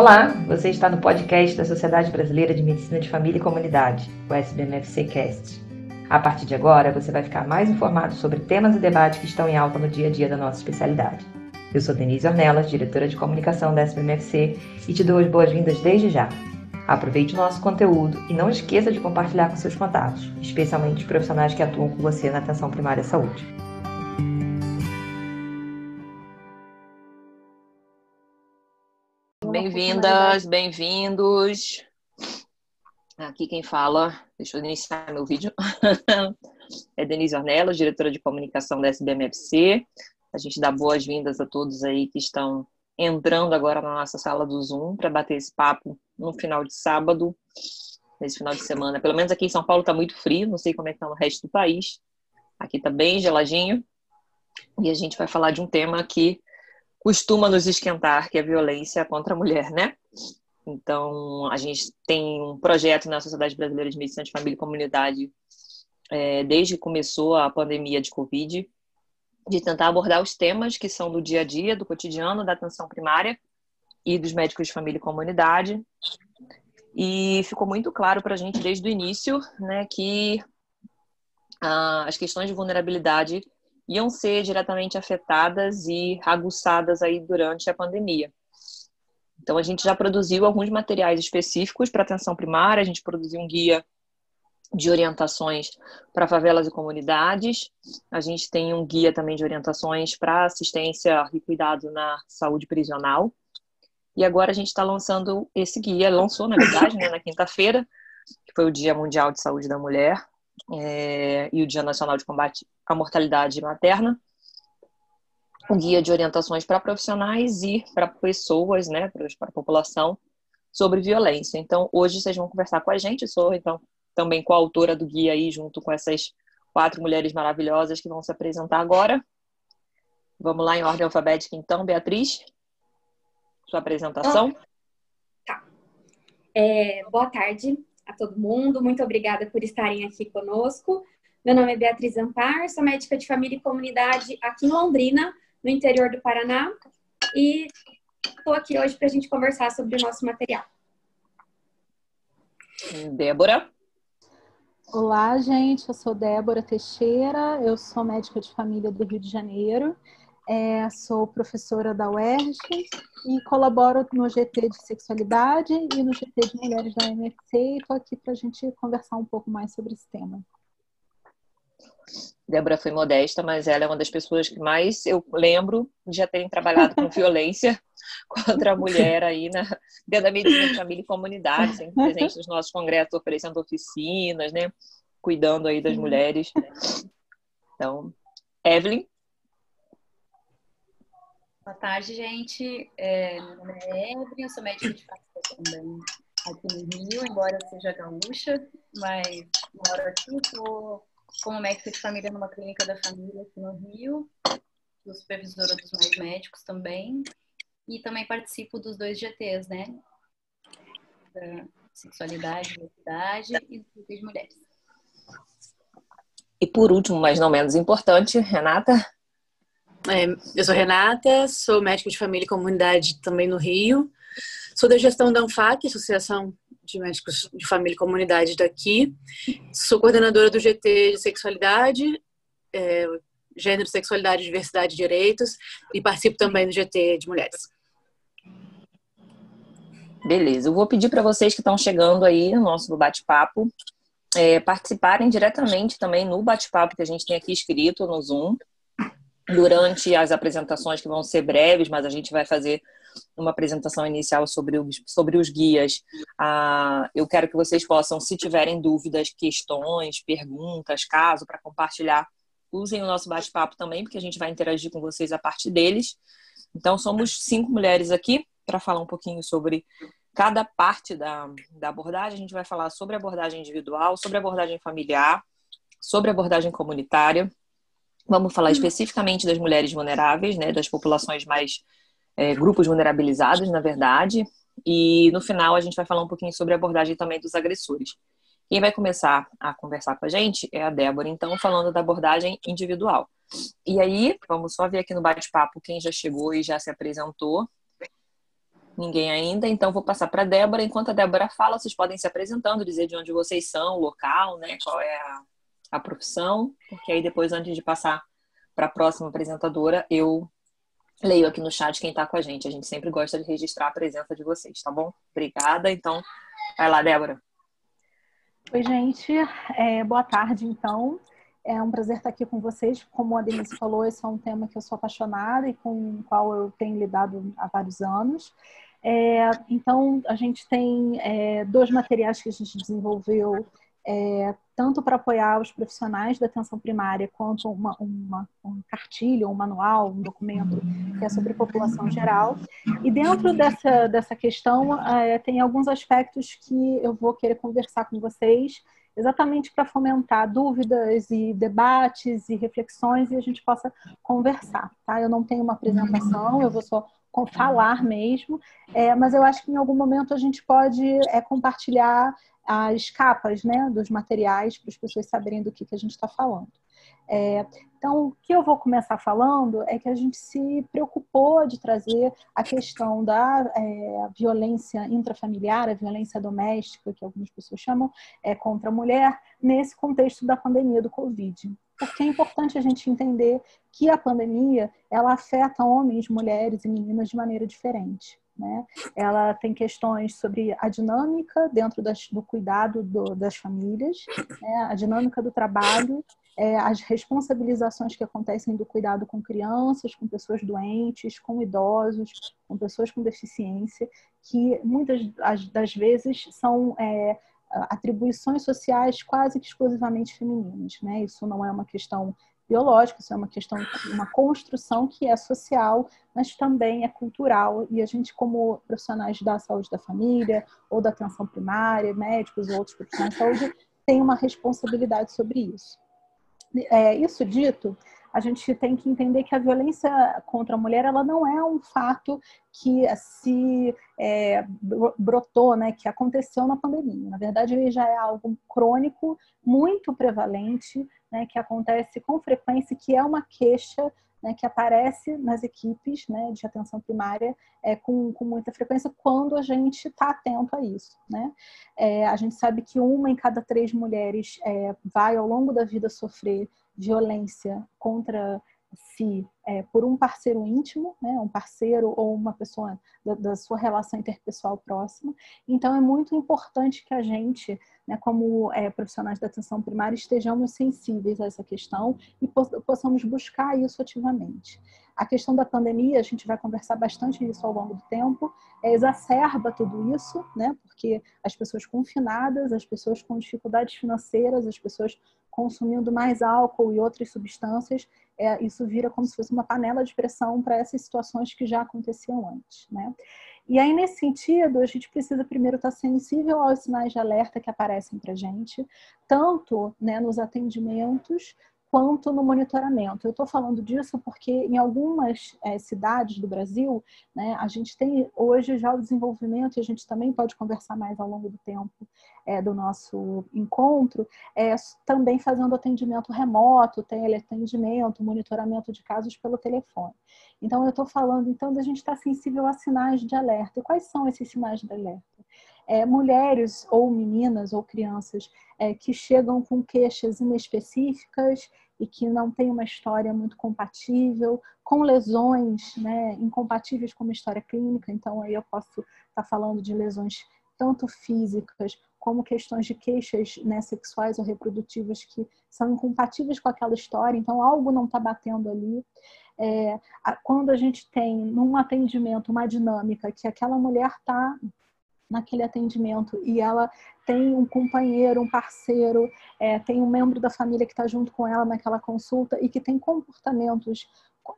Olá, você está no podcast da Sociedade Brasileira de Medicina de Família e Comunidade, o SBMFCCast. A partir de agora, você vai ficar mais informado sobre temas e debates que estão em alta no dia a dia da nossa especialidade. Eu sou Denise Ornelas, diretora de comunicação da SBMFC, e te dou as boas-vindas desde já. Aproveite o nosso conteúdo e não esqueça de compartilhar com seus contatos, especialmente os profissionais que atuam com você na atenção primária à saúde. Bem-vindas, bem-vindos. Aqui quem fala, deixa eu iniciar meu vídeo, é Denise Ornelas, diretora de comunicação da SBMFC. A gente dá boas-vindas a todos aí que estão entrando agora na nossa sala do Zoom para bater esse papo no final de sábado, nesse final de semana. Pelo menos aqui em São Paulo está muito frio, não sei como é que está no resto do país. Aqui está bem geladinho. E a gente vai falar de um tema que costuma nos esquentar, que é a violência contra a mulher, né? Então, a gente tem um projeto na Sociedade Brasileira de Medicina de Família e Comunidade, desde que começou a pandemia de Covid, de tentar abordar os temas que são do dia a dia, do cotidiano, da atenção primária e dos médicos de família e comunidade. E ficou muito claro para a gente desde o início, né, que as questões de vulnerabilidade iam ser diretamente afetadas e aguçadas aí durante a pandemia. Então, a gente já produziu alguns materiais específicos para atenção primária, a gente produziu um guia de orientações para favelas e comunidades, a gente tem um guia também de orientações para assistência e cuidado na saúde prisional, e agora a gente está lançando esse guia, lançou, na verdade, né, na quinta-feira, que foi o Dia Mundial de Saúde da Mulher, e o Dia Nacional de Combate à Mortalidade Materna, um guia de orientações para profissionais e para pessoas, né, para a população, sobre violência. Então, hoje vocês vão conversar com a gente, sou então também coautora do guia aí, junto com essas 4 mulheres maravilhosas que vão se apresentar agora. Vamos lá em ordem alfabética então, Beatriz, sua apresentação. Tá. Boa tarde a todo mundo, muito obrigada por estarem aqui conosco. Meu nome é Beatriz Ampar, sou médica de família e comunidade aqui em Londrina, no interior do Paraná, e estou aqui hoje para a gente conversar sobre o nosso material. Débora. Olá, gente, eu sou Débora Teixeira, eu sou médica de família do Rio de Janeiro, sou professora da UERJ e colaboro no GT de Sexualidade e no GT de Mulheres da MFC, e estou aqui para a gente conversar um pouco mais sobre esse tema. Débora foi modesta, mas ela é uma das pessoas que mais eu lembro de já terem trabalhado com violência contra a mulher aí dentro da medicina de família e comunidade, sempre presente nos nossos congressos, oferecendo oficinas, né? Cuidando aí das mulheres. Então, Evelyn. Boa tarde, gente. Meu nome é Evelyn, eu sou médica de família também aqui no Rio, embora eu seja gaúcha, mas moro aqui, estou como médica de família numa clínica da família aqui no Rio, sou supervisora dos mais médicos também, e também participo dos 2 GTs, né? Da sexualidade, identidade e do grupo de mulheres. E por último, mas não menos importante, Renata. Eu sou Renata, sou médica de família e comunidade também no Rio, sou da gestão da ANFAC, Associação de Médicos de Família e Comunidade daqui, sou coordenadora do GT de Sexualidade, Gênero, Sexualidade, Diversidade e Direitos, e participo também do GT de Mulheres. Beleza, eu vou pedir para vocês que estão chegando aí no nosso bate-papo, participarem diretamente também no bate-papo que a gente tem aqui escrito no Zoom, durante as apresentações que vão ser breves, mas a gente vai fazer uma apresentação inicial sobre os guias. Eu quero que vocês possam, se tiverem dúvidas, questões, perguntas, caso para compartilhar, usem o nosso bate-papo também, porque a gente vai interagir com vocês a partir deles. Então, somos 5 mulheres aqui para falar um pouquinho sobre cada parte da abordagem. A gente vai falar sobre abordagem individual, sobre abordagem familiar, sobre abordagem comunitária. Vamos falar especificamente das mulheres vulneráveis, né, das populações mais grupos vulnerabilizados, na verdade. E no final a gente vai falar um pouquinho sobre a abordagem também dos agressores. Quem vai começar a conversar com a gente é a Débora, então, falando da abordagem individual. E aí, vamos só ver aqui no bate-papo quem já chegou e já se apresentou. Ninguém ainda, então vou passar para a Débora. Enquanto a Débora fala, vocês podem se apresentando, dizer de onde vocês são, o local, né? Qual é a profissão, porque aí depois, antes de passar para a próxima apresentadora, eu leio aqui no chat quem está com a gente. A gente sempre gosta de registrar a presença de vocês, tá bom? Obrigada, então vai lá, Débora. Oi, gente. Boa tarde, então. É um prazer estar aqui com vocês. Como a Denise falou, esse é um tema que eu sou apaixonada e com o qual eu tenho lidado há vários anos. Então, a gente tem dois materiais que a gente desenvolveu, tanto para apoiar os profissionais da atenção primária, quanto um cartilho, um manual, um documento que é sobre população geral. E dentro dessa questão, tem alguns aspectos que eu vou querer conversar com vocês, exatamente para fomentar dúvidas e debates e reflexões e a gente possa conversar, tá? Eu não tenho uma apresentação, eu vou só falar mesmo, mas eu acho que em algum momento a gente pode compartilhar as capas, né, dos materiais para as pessoas saberem do que a gente está falando. Então, o que eu vou começar falando é que a gente se preocupou de trazer a questão da violência intrafamiliar, a violência doméstica, que algumas pessoas chamam, contra a mulher, nesse contexto da pandemia do Covid. Porque é importante a gente entender que a pandemia, ela afeta homens, mulheres e meninas de maneira diferente, né? Ela tem questões sobre a dinâmica dentro do cuidado das famílias, né? A dinâmica do trabalho, as responsabilizações que acontecem do cuidado com crianças, com pessoas doentes, com idosos, com pessoas com deficiência, que muitas das vezes são atribuições sociais quase que exclusivamente femininas, né? Isso não é uma questão biológica, isso é uma questão, uma construção que é social, mas também é cultural, e a gente, como profissionais da saúde da família ou da atenção primária, médicos ou outros profissionais de saúde, tem uma responsabilidade sobre isso. Isso dito, a gente tem que entender que a violência contra a mulher, ela não é um fato que se brotou, né, que aconteceu na pandemia. Na verdade, ele já é algo crônico, muito prevalente, né, que acontece com frequência, que é uma queixa, né, que aparece nas equipes, né, de atenção primária com muita frequência quando a gente está atento a isso, né? A gente sabe que 1 em cada 3 mulheres vai ao longo da vida sofrer violência contra si por um parceiro íntimo, né, um parceiro ou uma pessoa da sua relação interpessoal próxima. Então é muito importante que a gente, né, como profissionais da atenção primária, estejamos sensíveis a essa questão e possamos buscar isso ativamente. A questão da pandemia, a gente vai conversar bastante nisso ao longo do tempo, exacerba tudo isso, né, porque as pessoas confinadas, as pessoas com dificuldades financeiras, as pessoas consumindo mais álcool e outras substâncias, isso vira como se fosse uma panela de pressão para essas situações que já aconteciam antes, né? E aí, nesse sentido, a gente precisa primeiro estar sensível aos sinais de alerta que aparecem para a gente, tanto, né, nos atendimentos quanto no monitoramento. Eu estou falando disso porque em algumas cidades do Brasil, né, a gente tem hoje já o desenvolvimento, e a gente também pode conversar mais ao longo do tempo do nosso encontro, também fazendo atendimento remoto, teleatendimento, monitoramento de casos pelo telefone. Então, eu estou falando então da gente estar sensível a sinais de alerta. E quais são esses sinais de alerta? Mulheres ou meninas ou crianças que chegam com queixas inespecíficas e que não têm uma história muito compatível, com lesões, né, incompatíveis com uma história clínica. Então aí eu posso estar falando de lesões tanto físicas como questões de queixas, né, sexuais ou reprodutivas que são incompatíveis com aquela história. Então algo não está batendo ali. Quando a gente tem num atendimento uma dinâmica que aquela mulher está naquele atendimento e ela tem um companheiro, um parceiro, tem um membro da família que está junto com ela naquela consulta e que tem comportamentos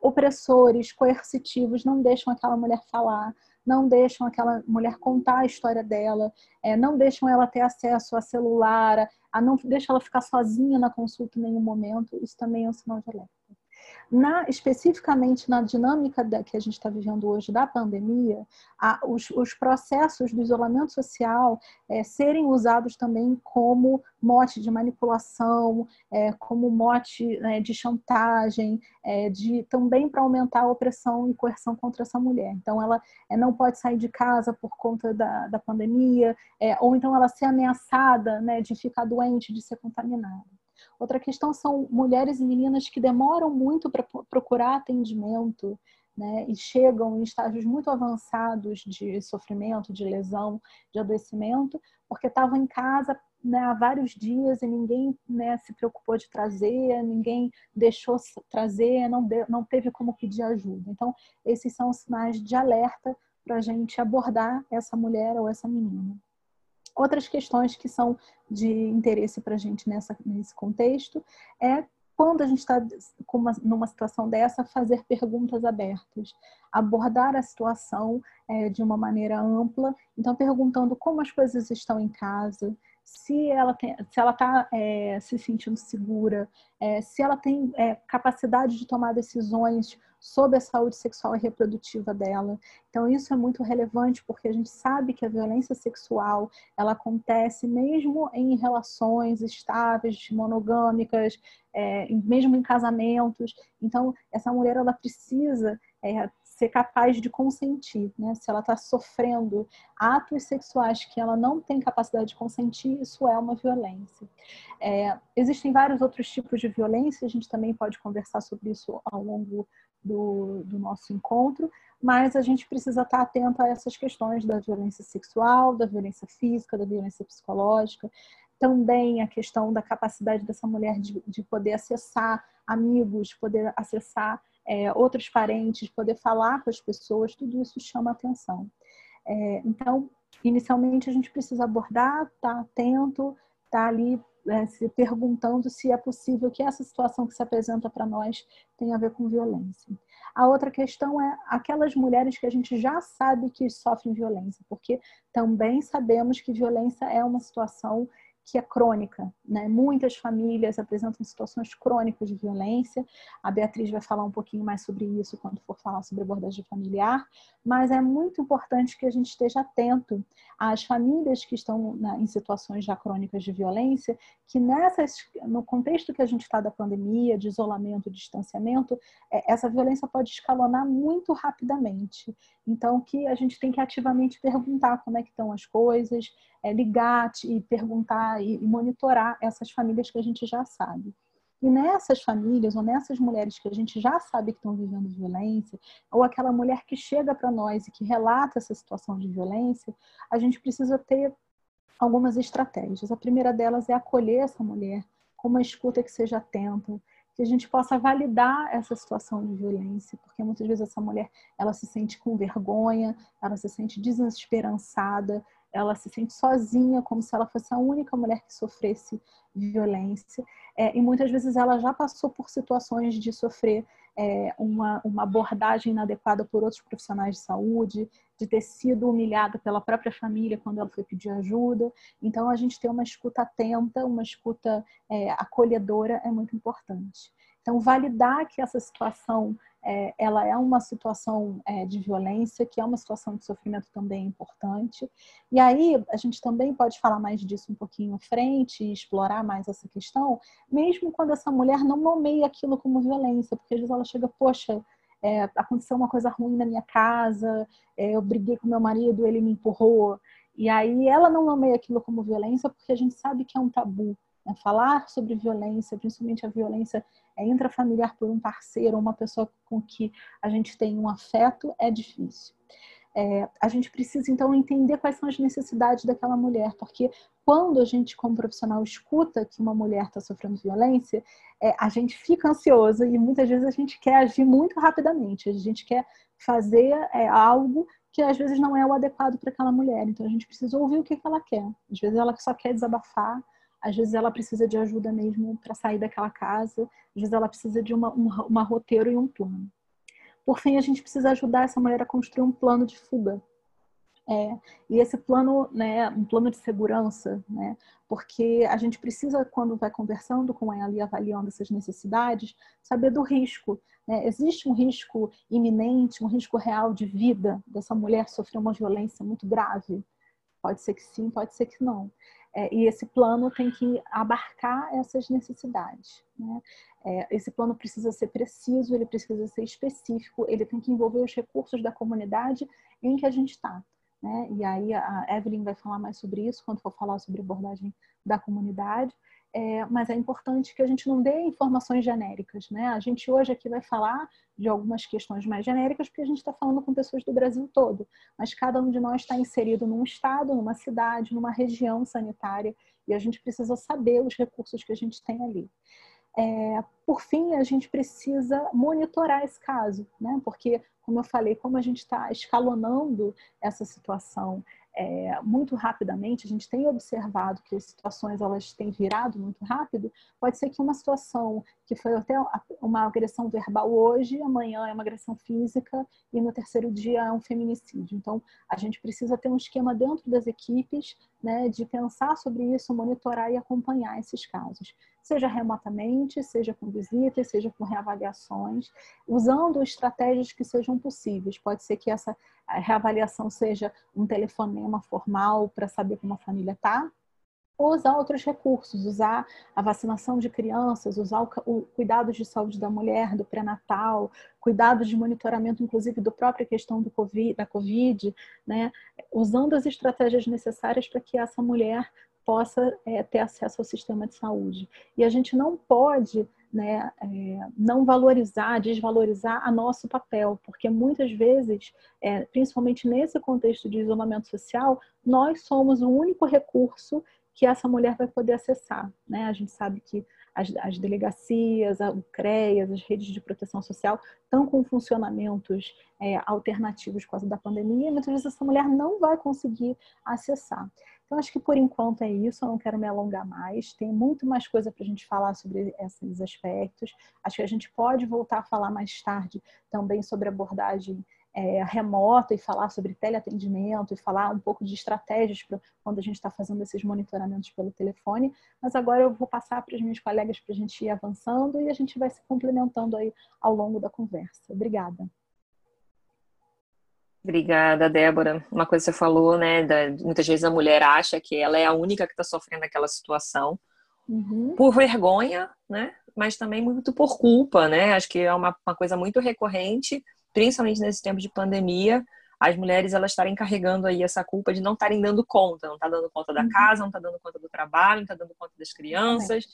opressores, coercitivos, não deixam aquela mulher falar, não deixam aquela mulher contar a história dela, não deixam ela ter acesso a celular, não deixam ela ficar sozinha na consulta em nenhum momento. Isso também é um sinal de alerta. Especificamente na dinâmica que a gente está vivendo hoje da pandemia, os processos do isolamento social serem usados também como mote de manipulação, como mote de chantagem, também para aumentar a opressão e coerção contra essa mulher. Então, ela não pode sair de casa por conta da pandemia, ou então ela ser ameaçada, né, de ficar doente, de ser contaminada. Outra questão são mulheres e meninas que demoram muito para procurar atendimento, né, e chegam em estágios muito avançados de sofrimento, de lesão, de adoecimento, porque estavam em casa, né, há vários dias e ninguém, né, se preocupou de trazer, ninguém deixou trazer, não teve como pedir ajuda. Então, esses são sinais de alerta para a gente abordar essa mulher ou essa menina. Outras questões que são de interesse para a gente nesse contexto é quando a gente está numa situação dessa, fazer perguntas abertas, abordar a situação de uma maneira ampla, então perguntando como as coisas estão em casa, se ela está se sentindo segura, se ela tem capacidade de tomar decisões sobre a saúde sexual e reprodutiva dela. Então, isso é muito relevante porque a gente sabe que a violência sexual, ela acontece mesmo em relações estáveis, monogâmicas, mesmo em casamentos. Então, essa mulher, ela precisa ser capaz de consentir, né? Se ela está sofrendo atos sexuais que ela não tem capacidade de consentir, isso é uma violência. Existem vários outros tipos de violência, a gente também pode conversar sobre isso ao longo do nosso encontro, mas a gente precisa estar atento a essas questões da violência sexual, da violência física, da violência psicológica, também a questão da capacidade dessa mulher de poder acessar amigos, poder acessar outros parentes, poder falar com as pessoas, tudo isso chama atenção. Então, inicialmente a gente precisa abordar, estar atento, estar ali se perguntando se é possível que essa situação que se apresenta para nós tenha a ver com violência. A outra questão é aquelas mulheres que a gente já sabe que sofrem violência, porque também sabemos que violência é uma situação que é crônica, né? Muitas famílias apresentam situações crônicas de violência. A Beatriz vai falar um pouquinho mais sobre isso quando for falar sobre abordagem familiar, mas é muito importante que a gente esteja atento às famílias que estão em situações já crônicas de violência, que no contexto que a gente está da pandemia, de isolamento, de distanciamento, essa violência pode escalonar muito rapidamente. Então, que a gente tem que ativamente perguntar como é que estão as coisas, ligar e perguntar e monitorar essas famílias que a gente já sabe. E nessas famílias ou nessas mulheres que a gente já sabe que estão vivendo violência, ou aquela mulher que chega para nós e que relata essa situação de violência, a gente precisa ter algumas estratégias. A primeira delas é acolher essa mulher com uma escuta que seja atenta, que a gente possa validar essa situação de violência, porque muitas vezes essa mulher, ela se sente com vergonha, ela se sente desesperançada, ela se sente sozinha, como se ela fosse a única mulher que sofresse violência. E muitas vezes ela já passou por situações de sofrer uma abordagem inadequada por outros profissionais de saúde, de ter sido humilhada pela própria família quando ela foi pedir ajuda. Então, a gente ter uma escuta atenta, uma escuta acolhedora é muito importante. Então, validar que essa situação ela é uma situação de violência, que é uma situação de sofrimento também importante. E aí, a gente também pode falar mais disso um pouquinho à frente e explorar mais essa questão, mesmo quando essa mulher não nomeia aquilo como violência, porque às vezes ela chega, poxa, aconteceu uma coisa ruim na minha casa, eu briguei com meu marido, ele me empurrou. E aí, ela não nomeia aquilo como violência porque a gente sabe que é um tabu. Né? Falar sobre violência, principalmente a violência intrafamiliar por um parceiro ou uma pessoa com que a gente tem um afeto, é difícil. A gente precisa, então, entender quais são as necessidades daquela mulher, porque quando a gente, como profissional, escuta que uma mulher está sofrendo violência, a gente fica ansioso e muitas vezes a gente quer agir muito rapidamente, a gente quer fazer algo que às vezes não é o adequado para aquela mulher. Então, a gente precisa ouvir o que ela quer. Às vezes ela só quer desabafar, às vezes ela precisa de ajuda mesmo para sair daquela casa, às vezes ela precisa de um roteiro e um plano. Por fim, a gente precisa ajudar essa mulher a construir um plano de fuga. E esse plano, né, um plano de segurança, né, porque a gente precisa, quando vai conversando com ela e avaliando essas necessidades, saber do risco, né? Existe um risco iminente, um risco real de vida dessa mulher sofrer uma violência muito grave? Pode ser que sim, pode ser que não. E esse plano tem que abarcar essas necessidades, né? Esse plano precisa ser preciso, ele precisa ser específico, ele tem que envolver os recursos da comunidade em que a gente está, né? E aí a Evelyn vai falar mais sobre isso quando for falar sobre abordagem da comunidade, mas é importante que a gente não dê informações genéricas, né? A gente hoje aqui vai falar de algumas questões mais genéricas porque a gente está falando com pessoas do Brasil todo, mas cada um de nós está inserido num estado, numa cidade, numa região sanitária e a gente precisa saber os recursos que a gente tem ali. Por fim, a gente precisa monitorar esse caso, né? Porque, como eu falei, como a gente está escalonando essa situação muito rapidamente, a gente tem observado que as situações elas têm virado muito rápido, pode ser que uma situação que foi até uma agressão verbal hoje, amanhã é uma agressão física e no terceiro dia é um feminicídio. Então, a gente precisa ter um esquema dentro das equipes, né, de pensar sobre isso, monitorar e acompanhar esses casos, seja remotamente, seja com visitas, seja com reavaliações, usando estratégias que sejam possíveis. Pode ser que essa reavaliação seja um telefonema formal para saber como a família está, ou usar outros recursos, usar a vacinação de crianças, usar o cuidado de saúde da mulher, do pré-natal, cuidados de monitoramento, inclusive, da própria questão do COVID, da Covid, né? Usando as estratégias necessárias para que essa mulher possa ter acesso ao sistema de saúde. E a gente não pode, né, não valorizar, desvalorizar a nosso papel, porque muitas vezes, principalmente nesse contexto de isolamento social, nós somos o único recurso que essa mulher vai poder acessar, né? A gente sabe que as delegacias, o CREAS, as redes de proteção social estão com funcionamentos alternativos por causa da pandemia, e muitas vezes essa mulher não vai conseguir acessar. Então, acho que por enquanto é isso, eu não quero me alongar mais, tem muito mais coisa para a gente falar sobre esses aspectos, acho que a gente pode voltar a falar mais tarde também sobre abordagem remota e falar sobre teleatendimento e falar um pouco de estratégias para quando a gente está fazendo esses monitoramentos pelo telefone, mas agora eu vou passar para os meus colegas para a gente ir avançando e a gente vai se complementando aí ao longo da conversa. Obrigada. Obrigada, Débora. Uma coisa que você falou, né, muitas vezes a mulher acha que ela é a única que está sofrendo aquela situação, uhum, por vergonha, né, mas também muito por culpa, né, acho que é uma coisa muito recorrente, principalmente nesse tempo de pandemia, as mulheres elas estarem carregando aí essa culpa de não estarem dando conta, não tá dando conta da casa, não tá dando conta do trabalho, não tá dando conta das crianças,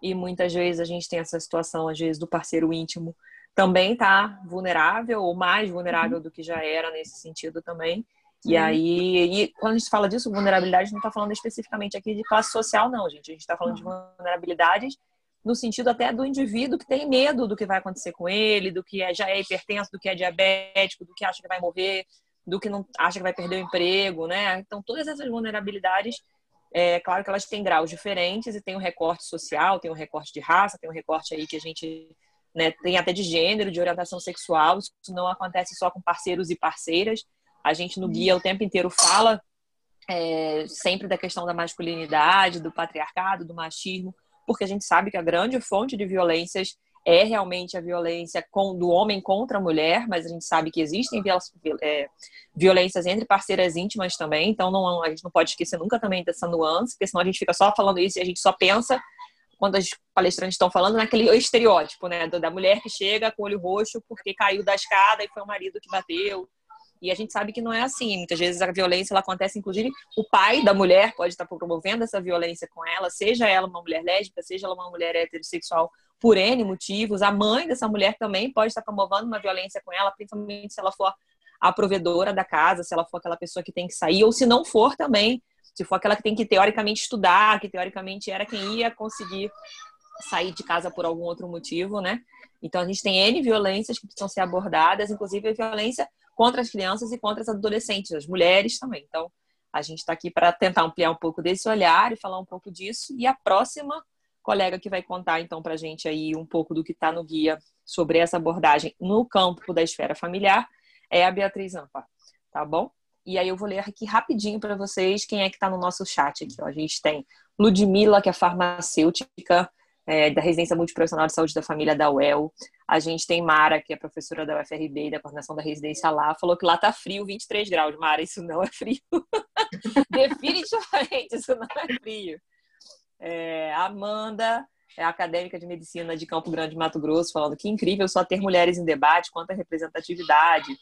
e muitas vezes a gente tem essa situação, às vezes, do parceiro íntimo também tá vulnerável, ou mais vulnerável, uhum, do que já era nesse sentido também, sim. E aí, quando a gente fala disso, vulnerabilidade, a gente não tá falando especificamente aqui de classe social não, gente, a gente tá falando, uhum, de vulnerabilidades no sentido até do indivíduo que tem medo do que vai acontecer com ele, do que já é hipertenso, do que é diabético, do que acha que vai morrer, do que não acha que vai perder o emprego, né? Então, todas essas vulnerabilidades, claro que elas têm graus diferentes e tem um recorte social, tem um recorte de raça, tem um recorte aí que a gente, né, tem até de gênero, de orientação sexual, isso não acontece só com parceiros e parceiras. A gente no guia o tempo inteiro fala sempre da questão da masculinidade, do patriarcado, do machismo, porque a gente sabe que a grande fonte de violências é realmente a violência do homem contra a mulher, mas a gente sabe que existem violências entre parceiras íntimas também, então a gente não pode esquecer nunca também dessa nuance, porque senão a gente fica só falando isso e a gente só pensa, quando as palestrantes estão falando, naquele estereótipo, né, da mulher que chega com o olho roxo porque caiu da escada e foi o marido que bateu. E a gente sabe que não é assim. Muitas vezes a violência ela acontece, inclusive, o pai da mulher pode estar promovendo essa violência com ela, seja ela uma mulher lésbica, seja ela uma mulher heterossexual, por N motivos. A mãe dessa mulher também pode estar promovendo uma violência com ela, principalmente se ela for a provedora da casa, se ela for aquela pessoa que tem que sair, ou se não for também, se for aquela que tem que teoricamente estudar, que teoricamente era quem ia conseguir sair de casa por algum outro motivo, né? Então a gente tem N violências que precisam ser abordadas, inclusive a violência contra as crianças e contra as adolescentes, as mulheres também. Então, a gente está aqui para tentar ampliar um pouco desse olhar e falar um pouco disso. E a próxima colega que vai contar, então, para a gente aí um pouco do que está no guia sobre essa abordagem no campo da esfera familiar é a Beatriz Ampar, tá bom? E aí eu vou ler aqui rapidinho para vocês quem é que está no nosso chat aqui. Ó. A gente tem Ludmila, que é farmacêutica, da Residência Multiprofissional de Saúde da Família da UEL. A gente tem Mara, que é professora da UFRB e da coordenação da residência lá. Falou que lá tá frio, 23 graus. Mara, isso não é frio. Definitivamente, isso não é frio. Amanda... é acadêmica de medicina de Campo Grande, Mato Grosso, falando que incrível só ter mulheres em debate, quanta representatividade.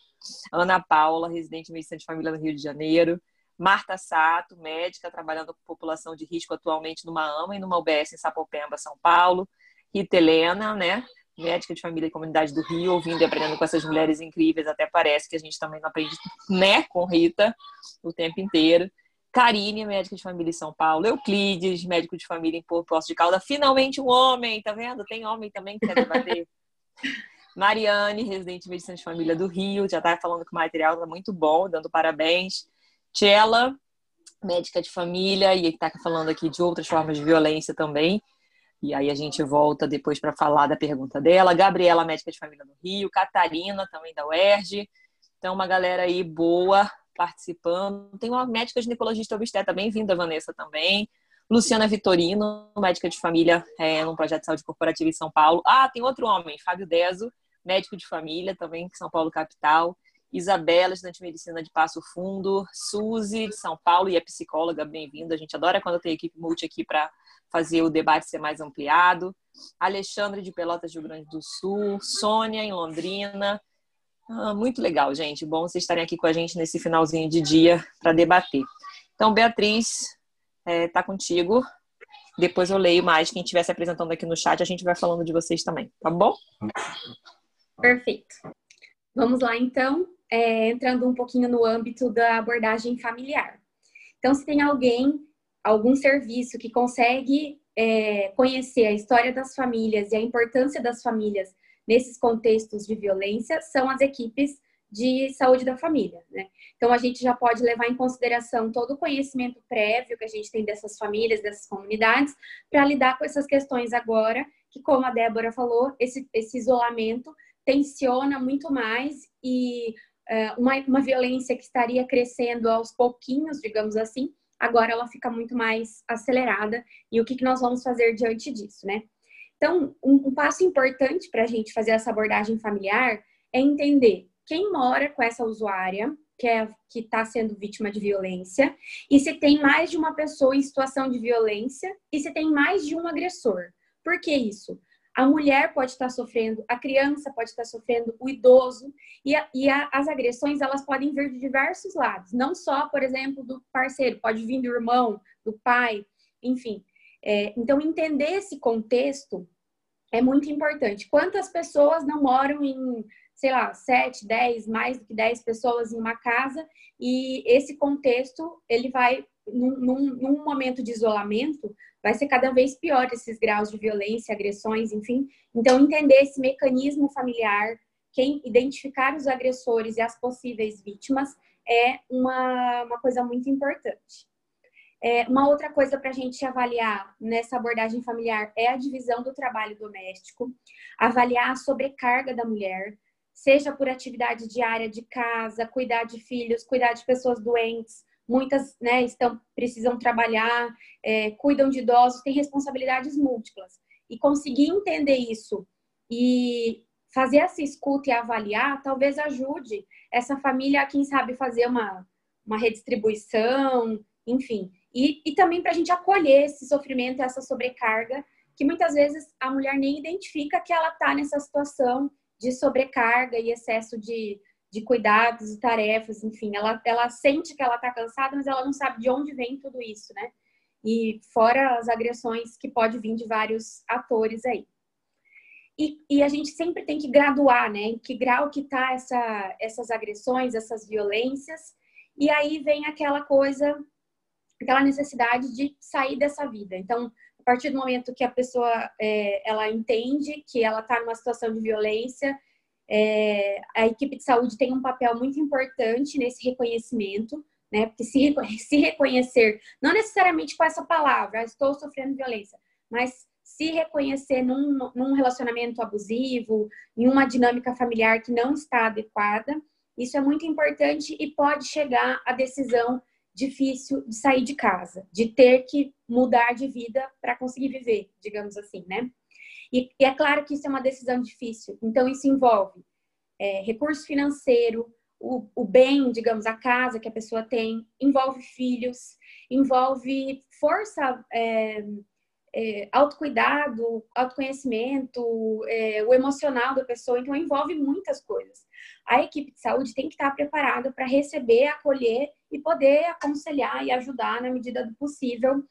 Ana Paula, residente de medicina de família no Rio de Janeiro. Marta Sato, médica, trabalhando com população de risco atualmente numa AMA e numa UBS em Sapopemba, São Paulo. Rita Helena, né, médica de família e comunidade do Rio, ouvindo e aprendendo com essas mulheres incríveis. Até parece que a gente também não aprende, né, com Rita o tempo inteiro. Karine, médica de família em São Paulo. Euclides, médico de família em Poços de Caldas. Finalmente um homem, tá vendo? Tem homem também que quer debater. Mariane, residente de medicina de família do Rio. Já tá falando que o material tá muito bom, dando parabéns. Tchela, médica de família e que tá falando aqui de outras formas de violência também. E aí a gente volta depois para falar da pergunta dela. Gabriela, médica de família do Rio. Catarina, também da UERJ. Então uma galera aí boa participando. Tem uma médica ginecologista obstetra, bem-vinda, Vanessa, também. Luciana Vitorino, médica de família num projeto de saúde corporativa em São Paulo. Ah, tem outro homem, Fábio Deso, médico de família também, em São Paulo, capital. Isabela, estudante de medicina de Passo Fundo. Suzy, de São Paulo, e é psicóloga, bem-vinda. A gente adora quando tem equipe multi aqui para fazer o debate ser mais ampliado. Alexandre, de Pelotas, Rio Grande do Sul. Sônia, em Londrina. Ah, muito legal, gente. Bom vocês estarem aqui com a gente nesse finalzinho de dia para debater. Então, Beatriz, tá contigo. Depois eu leio mais. Quem estiver se apresentando aqui no chat, a gente vai falando de vocês também, tá bom? Perfeito. Vamos lá, então. Entrando um pouquinho no âmbito da abordagem familiar. Então, se tem alguém, algum serviço que consegue conhecer a história das famílias e a importância das famílias nesses contextos de violência, são as equipes de saúde da família, né? Então, a gente já pode levar em consideração todo o conhecimento prévio que a gente tem dessas famílias, dessas comunidades, para lidar com essas questões agora, que, como a Débora falou, esse isolamento tensiona muito mais e uma violência que estaria crescendo aos pouquinhos, digamos assim, agora ela fica muito mais acelerada. E o que nós vamos fazer diante disso, né? Então, um passo importante para a gente fazer essa abordagem familiar é entender quem mora com essa usuária que está sendo vítima de violência, e se tem mais de uma pessoa em situação de violência e se tem mais de um agressor. Por que isso? A mulher pode estar sofrendo, a criança pode estar sofrendo, o idoso, as agressões, elas podem vir de diversos lados. Não só, por exemplo, do parceiro, pode vir do irmão, do pai, enfim. Então, entender esse contexto é muito importante. Quantas pessoas não moram em, sei lá, 7, 10, mais do que 10 pessoas em uma casa, e esse contexto, ele vai, num momento de isolamento, vai ser cada vez pior esses graus de violência, agressões, enfim. Então, entender esse mecanismo familiar, identificar os agressores e as possíveis vítimas é uma coisa muito importante. Uma outra coisa para a gente avaliar nessa abordagem familiar é a divisão do trabalho doméstico, avaliar a sobrecarga da mulher, seja por atividade diária de casa, cuidar de filhos, cuidar de pessoas doentes, muitas, né, precisam trabalhar, cuidam de idosos, têm responsabilidades múltiplas. E conseguir entender isso e fazer essa escuta e avaliar, talvez ajude essa família a, quem sabe, fazer uma redistribuição, enfim. E também para a gente acolher esse sofrimento, essa sobrecarga, que muitas vezes a mulher nem identifica que ela está nessa situação de sobrecarga e excesso de cuidados e tarefas, enfim. Ela sente que ela está cansada, mas ela não sabe de onde vem tudo isso, né? E fora as agressões que pode vir de vários atores aí. E a gente sempre tem que graduar, né? Em que grau que está essas agressões, essas violências. E aí vem aquela necessidade de sair dessa vida. Então, a partir do momento que a pessoa ela entende que ela está numa situação de violência, a equipe de saúde tem um papel muito importante nesse reconhecimento, né? Porque se reconhecer, não necessariamente com essa palavra, estou sofrendo violência, mas se reconhecer num relacionamento abusivo, em uma dinâmica familiar que não está adequada, Isso é muito importante e pode chegar à decisão difícil de sair de casa, de ter que mudar de vida para conseguir viver, digamos assim, né? E é claro que isso é uma decisão difícil, então isso envolve recurso financeiro, o bem, digamos, a casa que a pessoa tem, envolve filhos, envolve força, autocuidado, autoconhecimento, o emocional da pessoa, então envolve muitas coisas. A equipe de saúde tem que estar preparada para receber, acolher e poder aconselhar e ajudar na medida do possível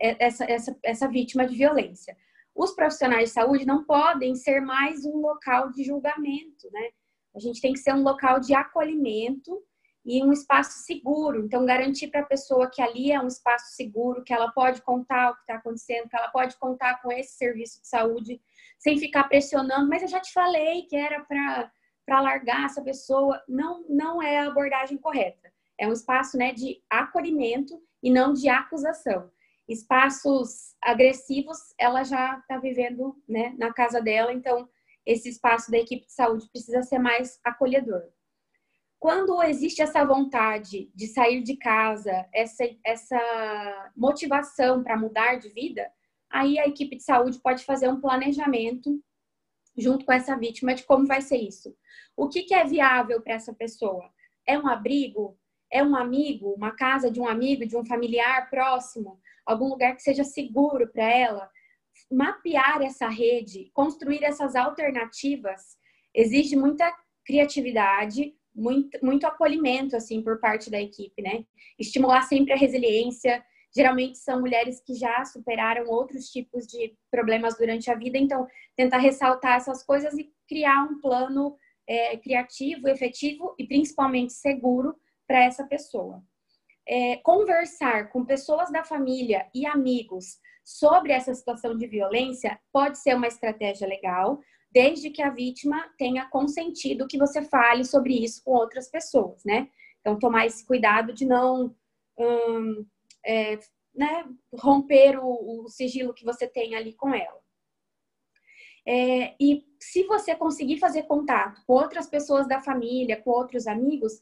essa vítima de violência. Os profissionais de saúde não podem ser mais um local de julgamento, né? A gente tem que ser um local de acolhimento e um espaço seguro. Então, garantir para a pessoa que ali é um espaço seguro, que ela pode contar o que está acontecendo, que ela pode contar com esse serviço de saúde, sem ficar pressionando. Mas eu já te falei que era para largar essa pessoa. Não é a abordagem correta. É um espaço, né, de acolhimento e não de acusação. Espaços agressivos, ela já está vivendo, né, na casa dela, então esse espaço da equipe de saúde precisa ser mais acolhedor. Quando existe essa vontade de sair de casa, essa motivação para mudar de vida, aí a equipe de saúde pode fazer um planejamento junto com essa vítima de como vai ser isso. O que é viável para essa pessoa? É um abrigo? É um amigo? Uma casa de um amigo, de um familiar próximo? Algum lugar que seja seguro para ela? Mapear essa rede, construir essas alternativas, exige muita criatividade, muito acolhimento, assim, por parte da equipe, né? Estimular sempre a resiliência. Geralmente são mulheres que já superaram outros tipos de problemas durante a vida, então tentar ressaltar essas coisas e criar um plano criativo, efetivo e principalmente seguro para essa pessoa. Conversar com pessoas da família e amigos sobre essa situação de violência pode ser uma estratégia legal, desde que a vítima tenha consentido que você fale sobre isso com outras pessoas, né? Então, tomar esse cuidado de não romper o sigilo que você tem ali com ela. E se você conseguir fazer contato com outras pessoas da família, com outros amigos,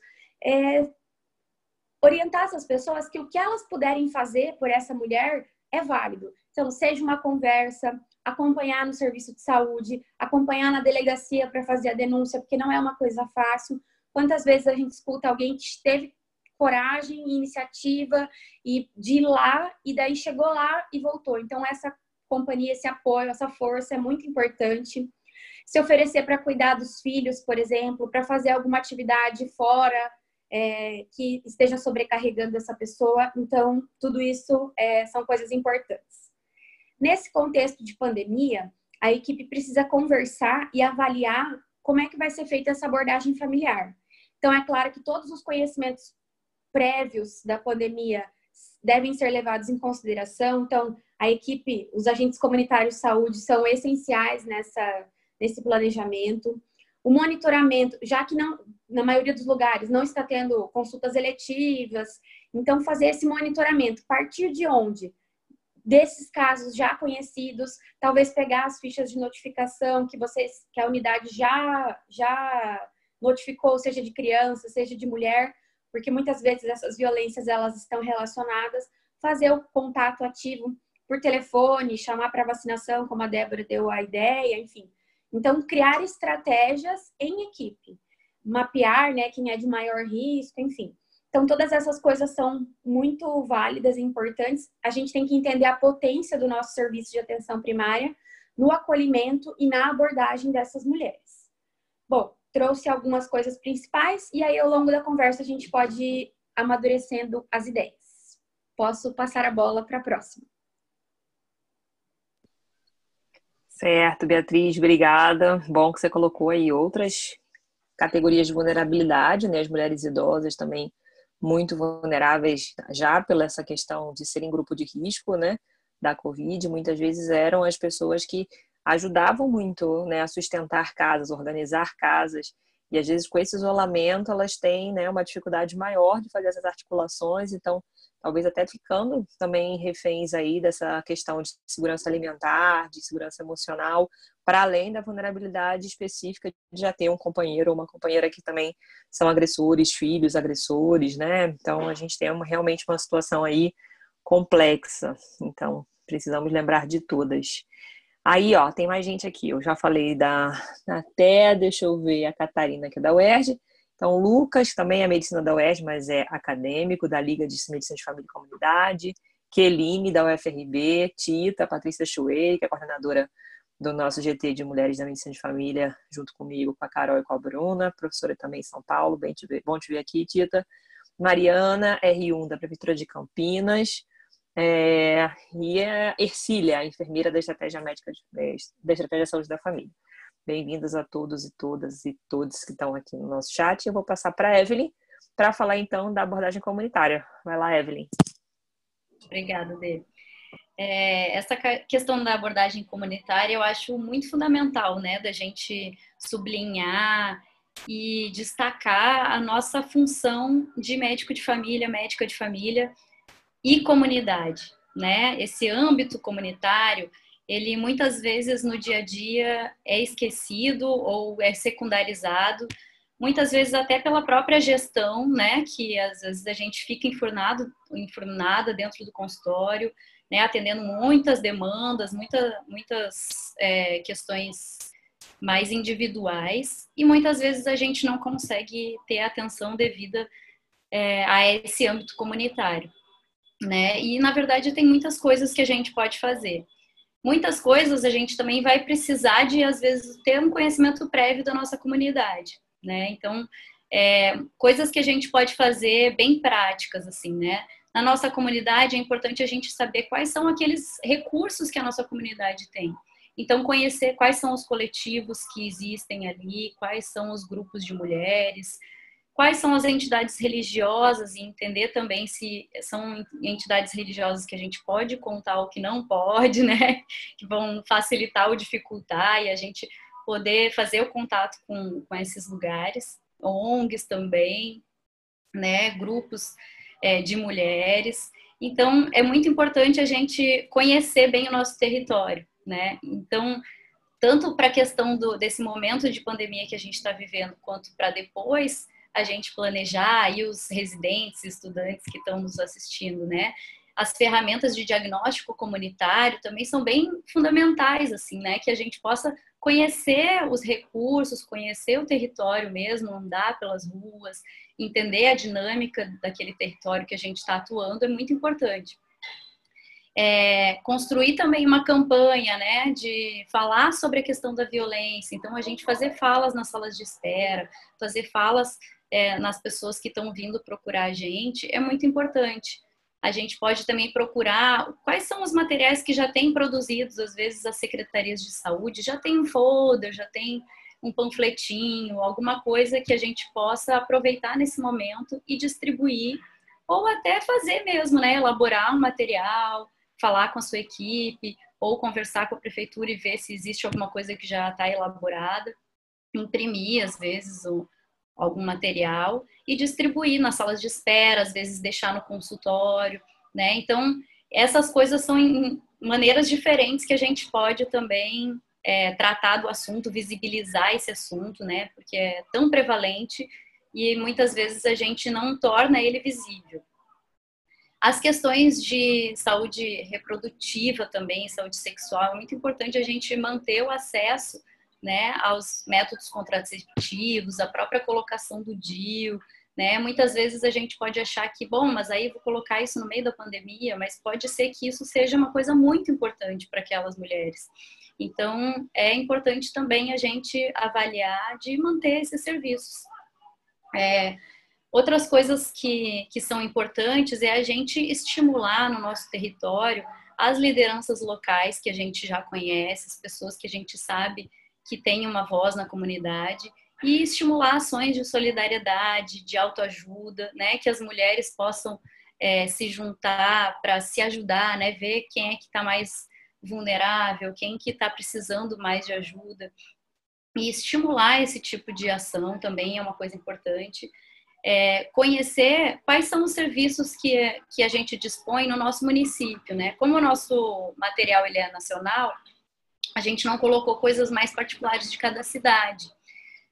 orientar essas pessoas que o que elas puderem fazer por essa mulher é válido. Então, seja uma conversa, acompanhar no serviço de saúde, acompanhar na delegacia para fazer a denúncia, porque não é uma coisa fácil. Quantas vezes a gente escuta alguém que teve coragem e iniciativa de ir lá e daí chegou lá e voltou. Então, essa companhia, esse apoio, essa força é muito importante. Se oferecer para cuidar dos filhos, por exemplo, para fazer alguma atividade fora, que esteja sobrecarregando essa pessoa. Então, tudo isso são coisas importantes. Nesse contexto de pandemia, a equipe precisa conversar e avaliar como é que vai ser feita essa abordagem familiar. Então, é claro que todos os conhecimentos prévios da pandemia devem ser levados em consideração. Então, a equipe, os agentes comunitários de saúde são essenciais nesse planejamento. O monitoramento, já que não, na maioria dos lugares não está tendo consultas eletivas, então fazer esse monitoramento, partir de onde? Desses casos já conhecidos, talvez pegar as fichas de notificação que a unidade já notificou, seja de criança, seja de mulher, porque muitas vezes essas violências elas estão relacionadas, fazer o contato ativo por telefone, chamar para vacinação, como a Débora deu a ideia, enfim. Então, criar estratégias em equipe, mapear, né, quem é de maior risco, enfim. Então, todas essas coisas são muito válidas e importantes. A gente tem que entender a potência do nosso serviço de atenção primária no acolhimento e na abordagem dessas mulheres. Bom, trouxe algumas coisas principais e aí ao longo da conversa a gente pode ir amadurecendo as ideias. Posso passar a bola para a próxima. Certo, Beatriz, obrigada. Bom que você colocou aí outras categorias de vulnerabilidade, né? As mulheres idosas também muito vulneráveis já pela essa questão de serem grupo de risco, né? Da Covid, muitas vezes eram as pessoas que ajudavam muito, né? A sustentar casas, organizar casas. E às vezes com esse isolamento elas têm, né, uma dificuldade maior de fazer essas articulações, então talvez até ficando também reféns aí dessa questão de segurança alimentar, de segurança emocional, para além da vulnerabilidade específica de já ter um companheiro ou uma companheira que também são agressores, filhos agressores, né? Então a gente tem realmente uma situação aí complexa, então precisamos lembrar de todas. Aí, ó, tem mais gente aqui. Eu já falei deixa eu ver, a Catarina, que é da UERJ. Então, o Lucas, também é medicina da UERJ, mas é acadêmico, da Liga de Medicina de Família e Comunidade. Keline, da UFRB. Tita, Patrícia Schuey, que é coordenadora do nosso GT de Mulheres da Medicina de Família, junto comigo, com a Carol e com a Bruna. Professora também em São Paulo. Bom te ver aqui, Tita. Mariana, R1, da Prefeitura de Campinas. E a Ercília, enfermeira da Estratégia Médica da Estratégia de Saúde da Família. Bem-vindas a todos e todas e todos que estão aqui no nosso chat. Eu vou passar para a Evelyn para falar então da abordagem comunitária. Vai lá, Evelyn. Obrigada, Dê. Essa questão da abordagem comunitária eu acho muito fundamental, né, da gente sublinhar e destacar a nossa função de médico de família, médica de família e comunidade, né? Esse âmbito comunitário, ele muitas vezes no dia a dia é esquecido ou é secundarizado, muitas vezes até pela própria gestão, né? Que às vezes a gente fica enfurnada dentro do consultório, né? Atendendo muitas demandas, muitas questões mais individuais, e muitas vezes a gente não consegue ter a atenção devida a esse âmbito comunitário. Né? E, na verdade, tem muitas coisas que a gente pode fazer. Muitas coisas a gente também vai precisar de, às vezes, ter um conhecimento prévio da nossa comunidade, né? Então, coisas que a gente pode fazer bem práticas, assim, né? Na nossa comunidade é importante a gente saber quais são aqueles recursos que a nossa comunidade tem. Então, conhecer quais são os coletivos que existem ali, quais são os grupos de mulheres, quais são as entidades religiosas, e entender também se são entidades religiosas que a gente pode contar ou que não pode, né? Que vão facilitar ou dificultar, e a gente poder fazer o contato com esses lugares, ONGs também, né? Grupos de mulheres. Então, é muito importante a gente conhecer bem o nosso território, né? Então, tanto para a questão desse momento de pandemia que a gente está vivendo, quanto para depois, a gente planejar, e os residentes, estudantes que estão nos assistindo, né? As ferramentas de diagnóstico comunitário também são bem fundamentais, assim, né? Que a gente possa conhecer os recursos, conhecer o território mesmo, andar pelas ruas, entender a dinâmica daquele território que a gente está atuando é muito importante. Construir também uma campanha, né, de falar sobre a questão da violência. Então, a gente fazer falas nas salas de espera, fazer falas nas pessoas que estão vindo procurar a gente é muito importante. A gente pode também procurar quais são os materiais que já tem produzidos, às vezes as secretarias de saúde já tem um folder, já tem um panfletinho, alguma coisa que a gente possa aproveitar nesse momento e distribuir, ou até fazer mesmo, né, elaborar um material, falar com a sua equipe, ou conversar com a prefeitura e ver se existe alguma coisa que já está elaborada, imprimir às vezes algum material e distribuir nas salas de espera, às vezes deixar no consultório, né? Então, essas coisas são maneiras diferentes que a gente pode também tratar do assunto, visibilizar esse assunto, né? Porque é tão prevalente e muitas vezes a gente não torna ele visível. As questões de saúde reprodutiva também, saúde sexual, é muito importante a gente manter o acesso, né, aos métodos contraceptivos, a própria colocação do DIU, né? Muitas vezes a gente pode achar que, bom, mas aí vou colocar isso no meio da pandemia, mas pode ser que isso seja uma coisa muito importante para aquelas mulheres. Então, é importante também a gente avaliar de manter esses serviços. Outras coisas que são importantes é a gente estimular no nosso território as lideranças locais que a gente já conhece, as pessoas que a gente sabe que tem uma voz na comunidade, e estimular ações de solidariedade, de autoajuda, né? Que as mulheres possam se juntar para se ajudar, né? Ver quem é que está mais vulnerável, quem que está precisando mais de ajuda. E estimular esse tipo de ação também é uma coisa importante. Conhecer quais são os serviços que a gente dispõe no nosso município, né? Como o nosso material ele é nacional, a gente não colocou coisas mais particulares de cada cidade.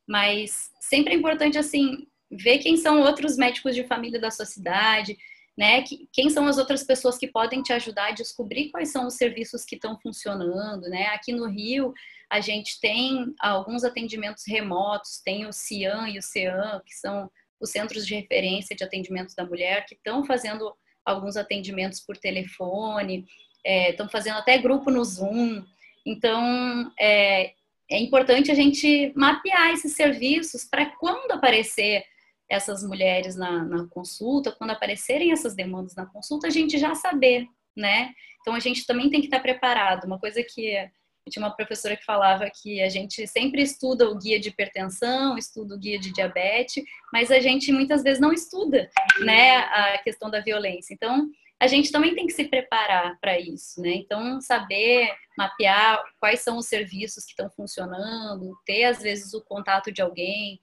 Mas sempre é importante, assim, ver quem são outros médicos de família da sua cidade, né? Quem são as outras pessoas que podem te ajudar a descobrir quais são os serviços que estão funcionando, né? Aqui no Rio, a gente tem alguns atendimentos remotos, tem o CIAM e o CEAM, que são os Centros de Referência de Atendimento da Mulher, que estão fazendo alguns atendimentos por telefone, estão fazendo até grupo no Zoom. Então, é importante a gente mapear esses serviços para quando aparecer essas mulheres na consulta, quando aparecerem essas demandas na consulta, a gente já saber, né? Então, a gente também tem que estar preparado. Uma coisa que... Tinha uma professora que falava que a gente sempre estuda o guia de hipertensão, estuda o guia de diabetes, mas a gente muitas vezes não estuda, né, a questão da violência. Então, a gente também tem que se preparar para isso, né? Então, saber mapear quais são os serviços que estão funcionando, ter, às vezes, o contato de alguém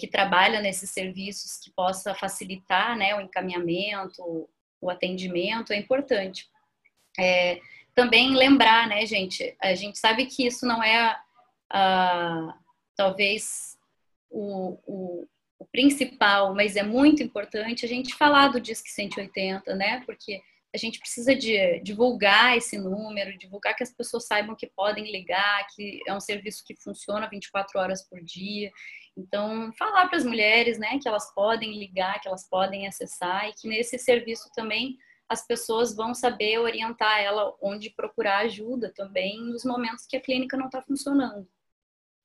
que trabalha nesses serviços, que possa facilitar, né, o encaminhamento, o atendimento, é importante. Também lembrar, né, gente? A gente sabe que isso não é, talvez, o principal, mas é muito importante a gente falar do Disque 180, né? Porque a gente precisa de divulgar esse número, divulgar que as pessoas saibam que podem ligar, que é um serviço que funciona 24 horas por dia. Então, falar para as mulheres, né, que elas podem ligar, que elas podem acessar e que nesse serviço também as pessoas vão saber orientar ela onde procurar ajuda também nos momentos que a clínica não está funcionando.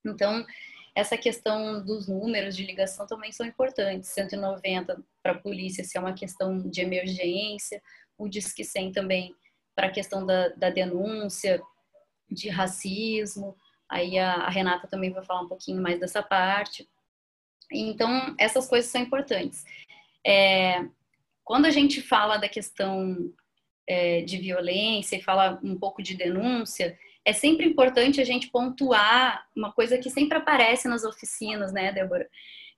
Então, essa questão dos números de ligação também são importantes. 190 para a polícia, se é uma questão de emergência, o Disque 100 também para a questão da denúncia de racismo. Aí a Renata também vai falar um pouquinho mais dessa parte. Então, essas coisas são importantes. Quando a gente fala da questão de violência e fala um pouco de denúncia, é sempre importante a gente pontuar uma coisa que sempre aparece nas oficinas, né, Débora?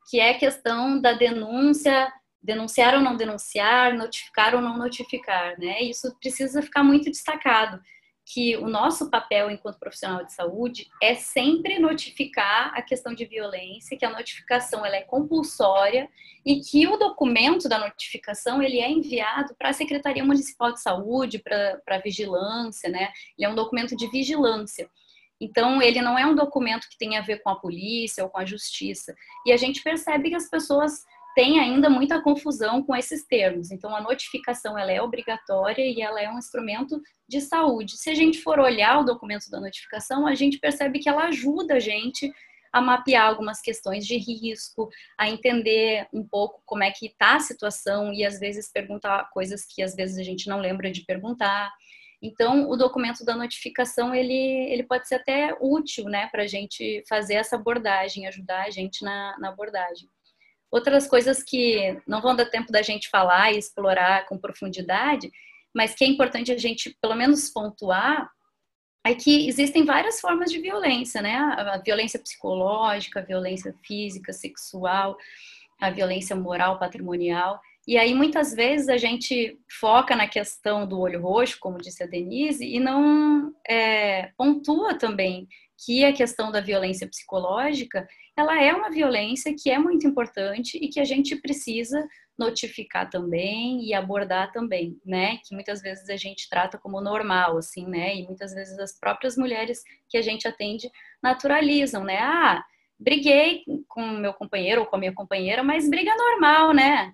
Que é a questão da denúncia, denunciar ou não denunciar, notificar ou não notificar, né? Isso precisa ficar muito destacado, que o nosso papel enquanto profissional de saúde é sempre notificar a questão de violência, que a notificação ela é compulsória e que o documento da notificação ele é enviado para a Secretaria Municipal de Saúde, para a vigilância, né? Ele é um documento de vigilância. Então, ele não é um documento que tem a ver com a polícia ou com a justiça. E a gente percebe que as pessoas têm ainda muita confusão com esses termos. Então, a notificação ela é obrigatória e ela é um instrumento de saúde. Se a gente for olhar o documento da notificação, a gente percebe que ela ajuda a gente a mapear algumas questões de risco, a entender um pouco como é que está a situação e, às vezes, perguntar coisas que, às vezes, a gente não lembra de perguntar. Então, o documento da notificação, ele pode ser até útil, né, para a gente fazer essa abordagem, ajudar a gente na abordagem. Outras coisas que não vão dar tempo da gente falar e explorar com profundidade, mas que é importante a gente, pelo menos, pontuar, é que existem várias formas de violência, né? A violência psicológica, a violência física, sexual, a violência moral, patrimonial. E aí, muitas vezes, a gente foca na questão do olho roxo, como disse a Denise, e não pontua também que a questão da violência psicológica, ela é uma violência que é muito importante e que a gente precisa notificar também e abordar também, né? Que muitas vezes a gente trata como normal, assim, né? E muitas vezes as próprias mulheres que a gente atende naturalizam, né? Ah, briguei com meu companheiro ou com a minha companheira, mas briga normal, né?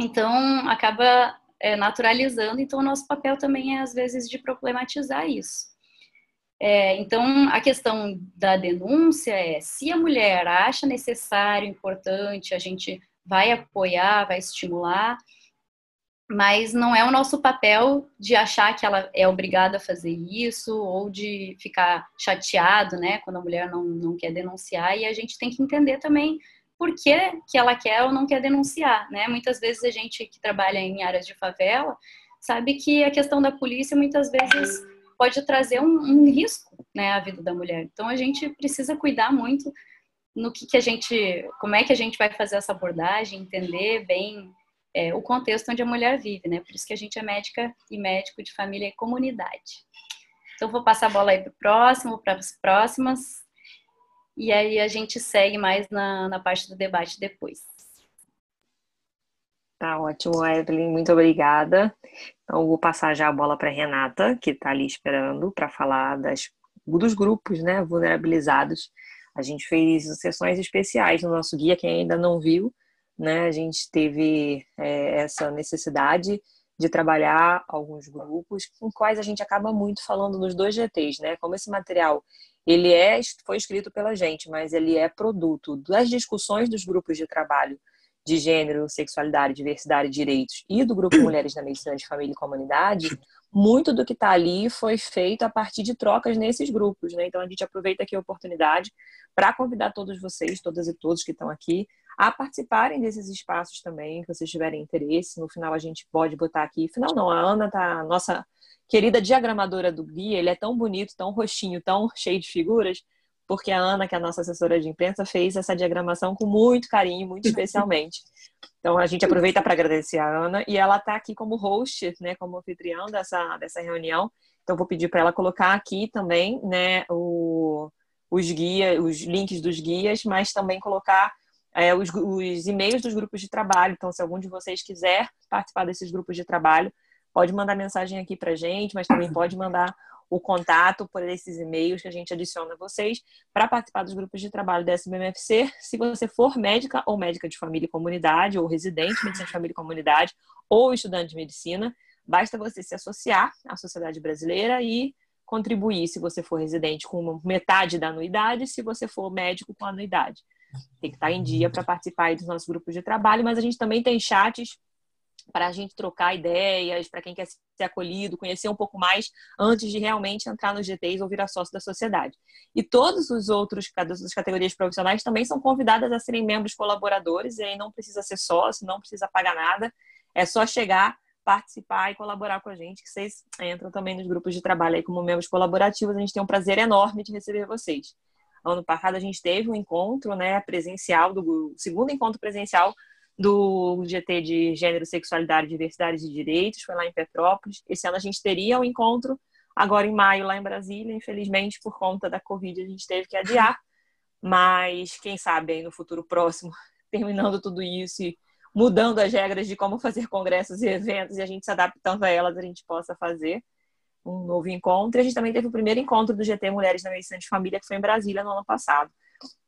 Então, acaba naturalizando. Então, o nosso papel também é, às vezes, de problematizar isso. Então, a questão da denúncia é, se a mulher acha necessário, importante, a gente vai apoiar, vai estimular, mas não é o nosso papel de achar que ela é obrigada a fazer isso ou de ficar chateado, né, quando a mulher não quer denunciar. E a gente tem que entender também por que ela quer ou não quer denunciar, né? Muitas vezes a gente que trabalha em áreas de favela sabe que a questão da polícia muitas vezes pode trazer um risco, né, a vida da mulher. Então a gente precisa cuidar muito no que a gente, como é que a gente vai fazer essa abordagem, entender bem o contexto onde a mulher vive, né? Por isso que a gente é médica e médico de família e comunidade. Então vou passar a bola aí para o próximo, para as próximas, e aí a gente segue mais na parte do debate depois. Tá ótimo, Evelyn, muito obrigada. Então vou passar já a bola para a Renata, que está ali esperando para falar dos grupos, né, vulnerabilizados. A gente fez sessões especiais no nosso guia, quem ainda não viu, né, a gente teve essa necessidade de trabalhar alguns grupos com quais a gente acaba muito falando nos dois GTs, né? Como esse material ele foi escrito pela gente, mas ele é produto das discussões dos grupos de trabalho de gênero, sexualidade, diversidade e direitos e do grupo Mulheres na Medicina de Família e Comunidade, muito do que está ali foi feito a partir de trocas nesses grupos, né? Então a gente aproveita aqui a oportunidade para convidar todos vocês, todas e todos que estão aqui, a participarem desses espaços também, que vocês tiverem interesse. No final a gente pode botar aqui, final não, a Ana tá, nossa querida diagramadora do guia, ele é tão bonito, tão roxinho, tão cheio de figuras, porque a Ana, que é a nossa assessora de imprensa, fez essa diagramação com muito carinho, muito especialmente. Então a gente aproveita para agradecer a Ana, e ela está aqui como host, né, como anfitriã dessa reunião. Então vou pedir para ela colocar aqui também, né, os guias, os links dos guias, mas também colocar os e-mails dos grupos de trabalho. Então se algum de vocês quiser participar desses grupos de trabalho, pode mandar mensagem aqui para a gente, mas também pode mandar o contato por esses e-mails que a gente adiciona a vocês para participar dos grupos de trabalho da SBMFC. Se você for médica ou médica de família e comunidade, ou residente de medicina de família e comunidade, ou estudante de medicina, basta você se associar à Sociedade Brasileira e contribuir, se você for residente, com metade da anuidade, se você for médico, com a anuidade. Tem que estar em dia para participar aí dos nossos grupos de trabalho, mas a gente também tem chats para a gente trocar ideias, para quem quer ser acolhido, conhecer um pouco mais antes de realmente entrar nos GTs ou virar sócio da sociedade. E todos os outros, todas as categorias profissionais também são convidadas a serem membros colaboradores, e aí não precisa ser sócio, não precisa pagar nada, é só chegar, participar e colaborar com a gente, que vocês entram também nos grupos de trabalho aí como membros colaborativos. A gente tem um prazer enorme de receber vocês. Ano passado a gente teve um encontro, né, presencial, o segundo encontro presencial do GT de Gênero, Sexualidade, Diversidade e Direitos, foi lá em Petrópolis. Esse ano a gente teria um encontro agora em maio lá em Brasília, infelizmente por conta da Covid a gente teve que adiar, mas quem sabe aí no futuro próximo, terminando tudo isso e mudando as regras de como fazer congressos e eventos e a gente se adaptando a elas, a gente possa fazer um novo encontro. E a gente também teve o primeiro encontro do GT Mulheres na Medicina de Família, que foi em Brasília no ano passado.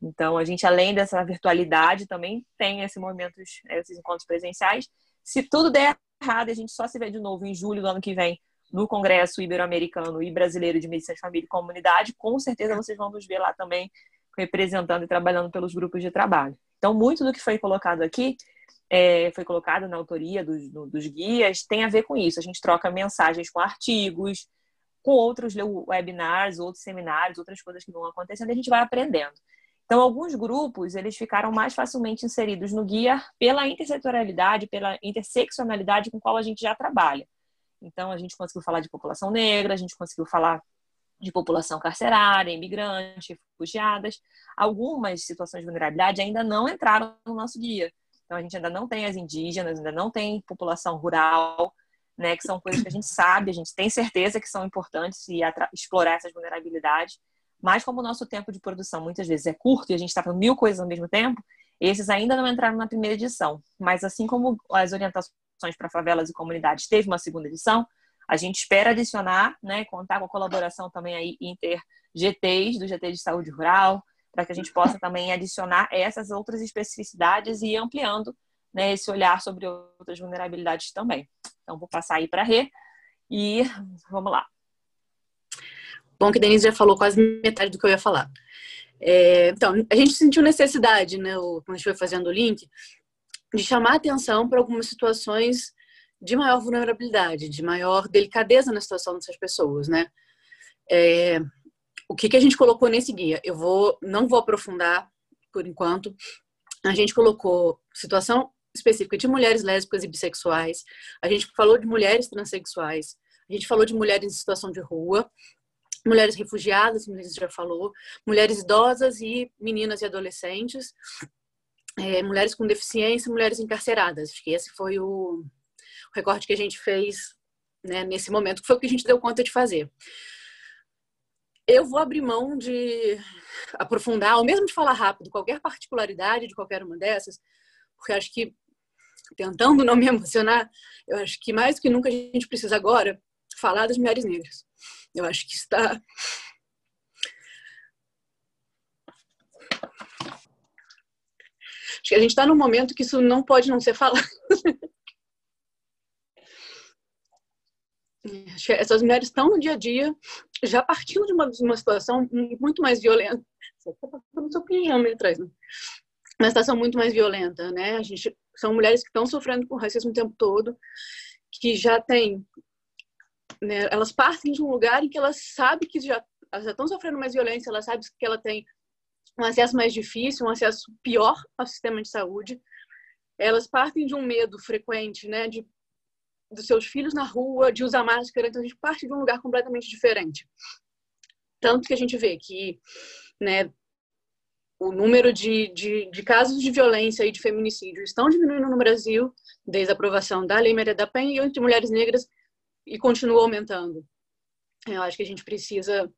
Então, a gente, além dessa virtualidade, também tem esses encontros presenciais. Se tudo der errado, a gente só se vê de novo em julho do ano que vem no Congresso Ibero-Americano e Brasileiro de Medicina de Família e Comunidade. Com certeza vocês vão nos ver lá também, representando e trabalhando pelos grupos de trabalho. Então, muito do que foi colocado aqui, foi colocado na autoria dos guias, tem a ver com isso. A gente troca mensagens com artigos, com outros webinars, outros seminários, outras coisas que vão acontecendo, e a gente vai aprendendo. Então, alguns grupos, eles ficaram mais facilmente inseridos no guia pela intersetorialidade, pela interseccionalidade com a qual a gente já trabalha. Então, a gente conseguiu falar de população negra, a gente conseguiu falar de população carcerária, imigrantes, refugiadas. Algumas situações de vulnerabilidade ainda não entraram no nosso guia. Então, a gente ainda não tem as indígenas, ainda não tem população rural, né, que são coisas que a gente sabe, a gente tem certeza que são importantes e explorar essas vulnerabilidades. Mas como o nosso tempo de produção muitas vezes é curto e a gente está fazendo mil coisas ao mesmo tempo, esses ainda não entraram na primeira edição. Mas assim como as orientações para favelas e comunidades teve uma segunda edição, a gente espera adicionar, né, contar com a colaboração também aí inter-GTs, do GT de Saúde Rural, para que a gente possa também adicionar essas outras especificidades e ir ampliando, né, esse olhar sobre outras vulnerabilidades também. Então vou passar aí para a Rê e vamos lá. Bom que a Denise já falou quase metade do que eu ia falar. Então, a gente sentiu necessidade, né, quando a gente foi fazendo o link, de chamar a atenção para algumas situações de maior vulnerabilidade, de maior delicadeza na situação dessas pessoas, né? O que a gente colocou nesse guia? Eu não vou aprofundar por enquanto. A gente colocou situação específica de mulheres lésbicas e bissexuais, a gente falou de mulheres transexuais, a gente falou de mulheres em situação de rua, mulheres refugiadas, como a gente já falou, mulheres idosas e meninas e adolescentes, mulheres com deficiência, mulheres encarceradas. Acho que esse foi o recorte que a gente fez, né, nesse momento, que foi o que a gente deu conta de fazer. Eu vou abrir mão de aprofundar, ou mesmo de falar rápido, qualquer particularidade de qualquer uma dessas, porque acho que, tentando não me emocionar, eu acho que mais do que nunca a gente precisa agora falar das mulheres negras. Eu acho que está... Acho que a gente está num momento que isso não pode não ser falado. Acho que essas mulheres estão no dia a dia, já partindo de uma situação muito mais violenta. Você está falando seu pinhão ali atrás, né? Uma situação muito mais violenta, né? A gente, são mulheres que estão sofrendo com racismo o tempo todo, que já tem... Né, elas partem de um lugar em que elas sabem que elas já estão sofrendo mais violência, elas sabem que ela tem um acesso mais difícil, um acesso pior ao sistema de saúde. Elas partem de um medo frequente, né, dos seus filhos na rua, de usar máscara. Então, a gente parte de um lugar completamente diferente. Tanto que a gente vê que, né, o número de casos de violência e de feminicídio estão diminuindo no Brasil, desde a aprovação da Lei Maria da Penha, e entre mulheres negras, e continua aumentando. Eu acho que a gente precisa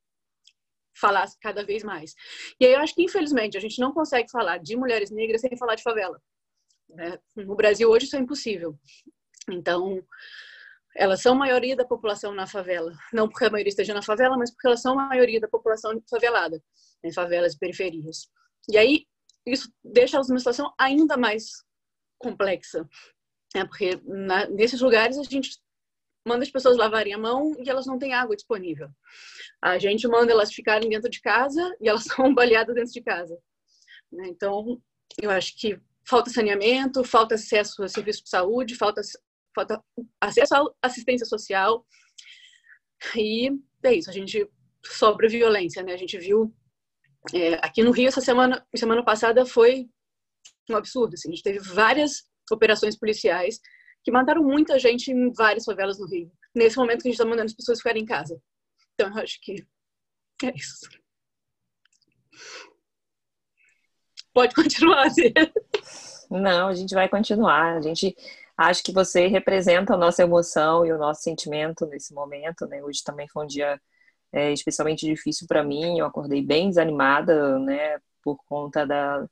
falar cada vez mais. E aí eu acho que, infelizmente, a gente não consegue falar de mulheres negras sem falar de favela. No Brasil, hoje, isso é impossível. Então, elas são a maioria da população na favela. Não porque a maioria esteja na favela, mas porque elas são a maioria da população favelada, em favelas e periferias. E aí, isso deixa elas numa situação ainda mais complexa. Porque nesses lugares, a gente... manda as pessoas lavarem a mão e elas não têm água disponível. A gente manda elas ficarem dentro de casa e elas são baleadas dentro de casa. Então, eu acho que falta saneamento, falta acesso a serviços de saúde, falta acesso à assistência social. E é isso, a gente sobra violência, né? A gente viu aqui no Rio essa semana passada foi um absurdo. Assim, a gente teve várias operações policiais que mataram muita gente em várias favelas do Rio. Nesse momento que a gente está mandando as pessoas ficarem em casa. Então, eu acho que é isso. Pode continuar, Zé. Não, a gente vai continuar. A gente acha que você representa a nossa emoção e o nosso sentimento nesse momento, né? Hoje também foi um dia especialmente difícil para mim. Eu acordei bem desanimada, né? Por conta da...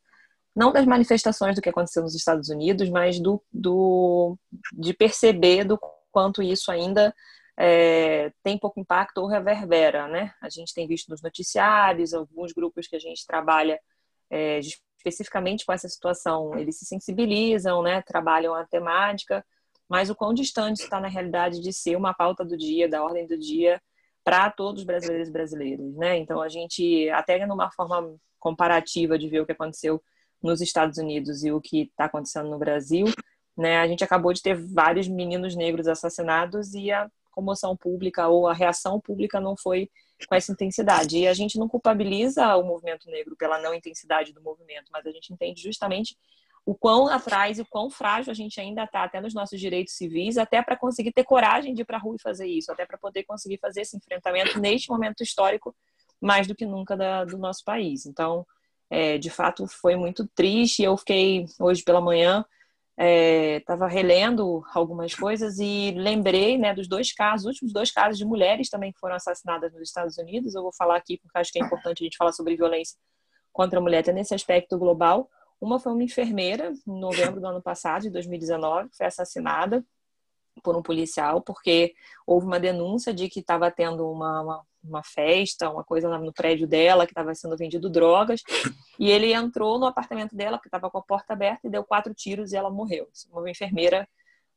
não das manifestações do que aconteceu nos Estados Unidos, mas de perceber do quanto isso ainda tem pouco impacto ou reverbera, né? A gente tem visto nos noticiários, alguns grupos que a gente trabalha especificamente com essa situação, eles se sensibilizam, né? Trabalham a temática, mas o quão distante está na realidade de ser uma pauta do dia, da ordem do dia, para todos os brasileiros e brasileiras, né? Então, a gente, até numa forma comparativa de ver o que aconteceu nos Estados Unidos e o que está acontecendo no Brasil, né? A gente acabou de ter vários meninos negros assassinados e a comoção pública ou a reação pública não foi com essa intensidade. E a gente não culpabiliza o movimento negro pela não intensidade do movimento, mas a gente entende justamente o quão atrás e o quão frágil a gente ainda está, até nos nossos direitos civis, até para conseguir ter coragem de ir para a rua e fazer isso, até para poder conseguir fazer esse enfrentamento neste momento histórico mais do que nunca do nosso país. Então, de fato, foi muito triste. Eu fiquei, hoje pela manhã, estava relendo algumas coisas e lembrei, né, dos dois casos, últimos dois casos de mulheres também que foram assassinadas nos Estados Unidos. Eu vou falar aqui porque acho que é importante a gente falar sobre violência contra a mulher, até nesse aspecto global. Uma foi uma enfermeira, em novembro do ano passado, de 2019, que foi assassinada por um policial porque houve uma denúncia de que estava tendo uma festa, uma coisa no prédio dela, que estava sendo vendido drogas, e ele entrou no apartamento dela, que estava com a porta aberta, e deu 4 tiros e ela morreu. Uma enfermeira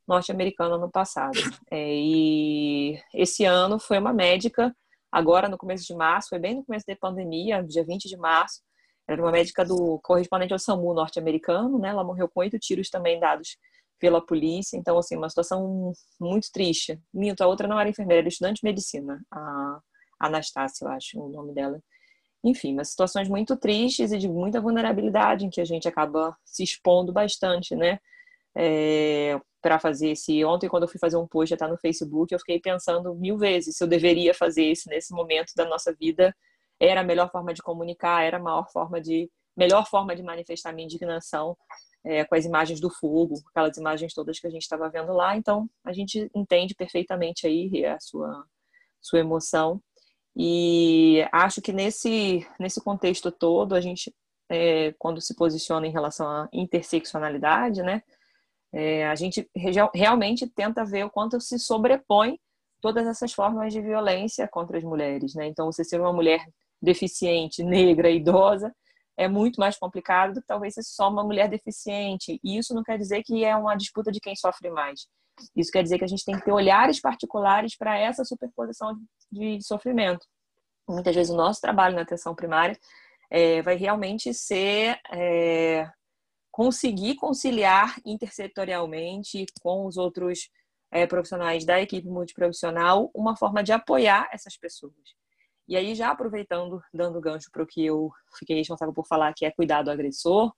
norte-americana no passado. E esse ano foi uma médica, agora no começo de março, foi bem no começo da pandemia, dia 20 de março, era uma médica do correspondente ao SAMU norte-americano, né? Ela morreu com 8 tiros também dados pela polícia. Então, assim, uma situação muito triste. Minto, a outra não era enfermeira, era estudante de medicina, a Anastácia, eu acho o nome dela. Enfim, mas situações muito tristes e de muita vulnerabilidade em que a gente acaba se expondo bastante, né? para fazer esse. Ontem, quando eu fui fazer um post, já tá no Facebook, eu fiquei pensando 1000 vezes se eu deveria fazer isso nesse momento da nossa vida. Era a melhor forma de comunicar, era a melhor forma de manifestar minha indignação com as imagens do fogo, aquelas imagens todas que a gente estava vendo lá. Então, a gente entende perfeitamente aí a sua emoção. E acho que nesse contexto todo, a gente, quando se posiciona em relação à interseccionalidade, né, a gente realmente tenta ver o quanto se sobrepõe todas essas formas de violência contra as mulheres, né? Então, você ser uma mulher deficiente, negra, idosa, é muito mais complicado do que talvez ser só uma mulher deficiente. E isso não quer dizer que é uma disputa de quem sofre mais. Isso quer dizer que a gente tem que ter olhares particulares para essa superposição de sofrimento. Muitas vezes o nosso trabalho na atenção primária vai realmente ser conseguir conciliar intersetorialmente com os outros profissionais da equipe multiprofissional uma forma de apoiar essas pessoas. E aí, já aproveitando, dando gancho para o que eu fiquei responsável por falar, que é cuidado ao agressor,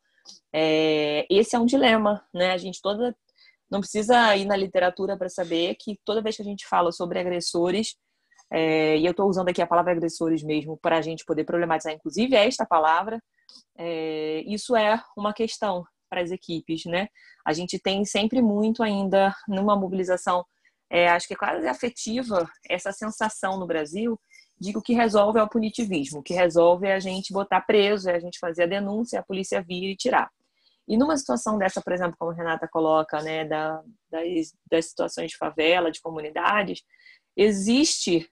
esse é um dilema, né? A gente não precisa ir na literatura para saber que toda vez que a gente fala sobre agressores, e eu estou usando aqui a palavra agressores mesmo para a gente poder problematizar, inclusive esta palavra, isso é uma questão para as equipes, né? A gente tem sempre muito ainda numa mobilização, acho que é quase afetiva, essa sensação no Brasil de que o que resolve é o punitivismo, o que resolve é a gente botar preso, é a gente fazer a denúncia, a polícia vir e tirar. E numa situação dessa, por exemplo, como a Renata coloca, né, das situações de favela, de comunidades, existe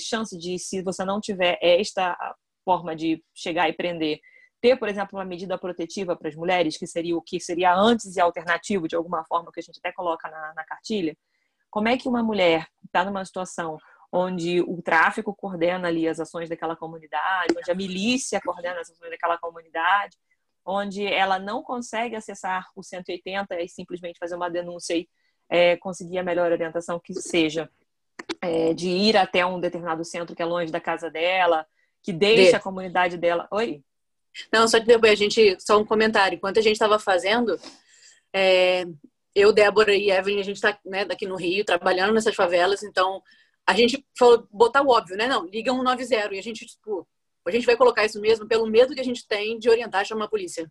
chance de, se você não tiver esta forma de chegar e prender, ter, por exemplo, uma medida protetiva para as mulheres, que seria o que seria antes e alternativo, de alguma forma, que a gente até coloca na cartilha. Como é que uma mulher está numa situação onde o tráfico coordena ali as ações daquela comunidade, onde a milícia coordena as ações daquela comunidade, onde ela não consegue acessar o 180 e simplesmente fazer uma denúncia e conseguir a melhor orientação que seja, de ir até um determinado centro que é longe da casa dela, que deixa a comunidade dela... Oi? Não, só te derrubar, só um comentário. Enquanto a gente estava fazendo... eu, Débora e Evelyn, a gente está daqui no Rio, trabalhando nessas favelas, então... A gente falou, botar o óbvio, né? Não, liga 190. E a gente, tipo, a gente vai colocar isso mesmo pelo medo que a gente tem de orientar e chamar a polícia.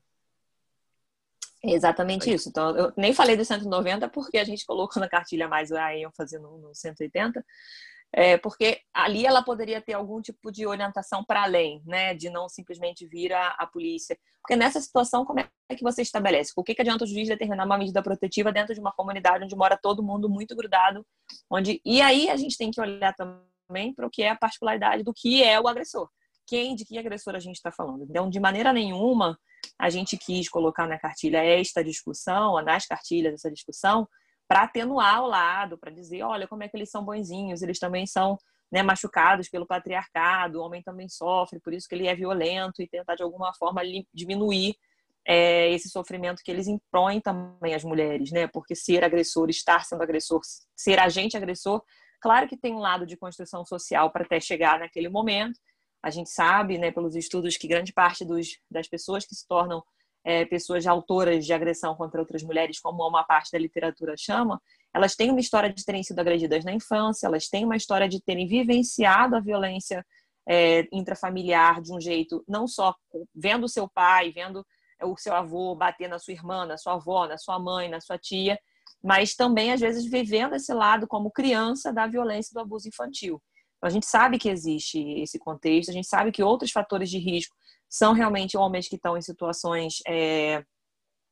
É exatamente isso. Então, eu nem falei do 190 porque a gente colocou na cartilha mais a ênfase no 180. Porque ali ela poderia ter algum tipo de orientação para além, né? De não simplesmente vir a polícia. Porque nessa situação, como é que você estabelece? O que adianta o juiz determinar uma medida protetiva dentro de uma comunidade onde mora todo mundo muito grudado? E aí a gente tem que olhar também para o que é a particularidade do que é o agressor. De que agressor a gente está falando? Então, de maneira nenhuma, a gente quis colocar na cartilha esta discussão, ou nas cartilhas essa discussão, para atenuar o lado, para dizer, olha, como é que eles são bonzinhos, eles também são, né, machucados pelo patriarcado, o homem também sofre, por isso que ele é violento, e tentar de alguma forma diminuir esse sofrimento que eles impõem também às mulheres, né? Porque ser agressor, estar sendo agressor, ser agente agressor, claro que tem um lado de construção social para até chegar naquele momento. A gente sabe, né, pelos estudos, que grande parte das pessoas que se tornam pessoas autoras de agressão contra outras mulheres, como uma parte da literatura chama, elas têm uma história de terem sido agredidas na infância, elas têm uma história de terem vivenciado a violência intrafamiliar de um jeito, não só vendo o seu pai, vendo o seu avô bater na sua irmã, na sua avó, na sua mãe, na sua tia, mas também, às vezes, vivendo esse lado como criança da violência e do abuso infantil. Então, a gente sabe que existe esse contexto, a gente sabe que outros fatores de risco são realmente homens que estão em situações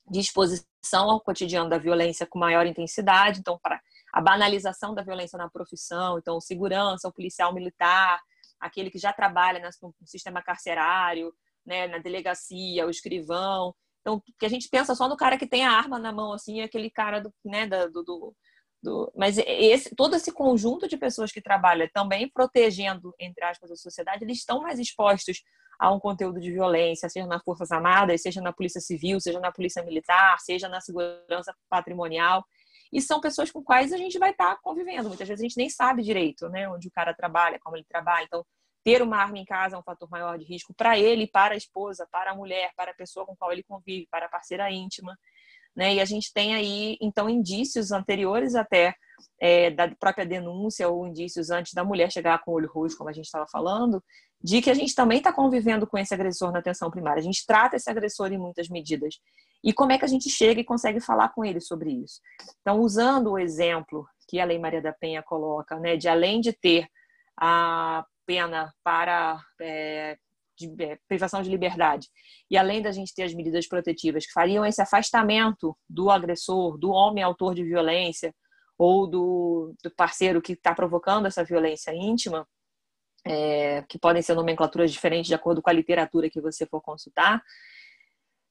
de exposição ao cotidiano da violência com maior intensidade. Então, para a banalização da violência na profissão, então o segurança, o policial militar, aquele que já trabalha no sistema carcerário, né, na delegacia, o escrivão. Então, que a gente pensa só no cara que tem a arma na mão, assim, aquele cara mas todo esse conjunto de pessoas que trabalha também protegendo, entre aspas, a sociedade, eles estão mais expostos a um conteúdo de violência, seja nas Forças Armadas, seja na Polícia Civil, seja na Polícia Militar, seja na segurança patrimonial. E são pessoas com quais a gente vai estar convivendo. Muitas vezes a gente nem sabe direito, né, onde o cara trabalha, como ele trabalha. Então, ter uma arma em casa é um fator maior de risco para ele, para a esposa, para a mulher, para a pessoa com a qual ele convive, para a parceira íntima. né? E a gente tem aí, então, indícios anteriores até da própria denúncia ou indícios antes da mulher chegar com o olho roxo, como a gente estava falando, de que a gente também está convivendo com esse agressor na atenção primária. A gente trata esse agressor em muitas medidas. E como é que a gente chega e consegue falar com ele sobre isso? Então, usando o exemplo que a Lei Maria da Penha coloca, né, de além de ter a pena para privação de liberdade, e além da gente ter as medidas protetivas que fariam esse afastamento do agressor, do homem autor de violência, ou do parceiro que está provocando essa violência íntima, que podem ser nomenclaturas diferentes de acordo com a literatura que você for consultar,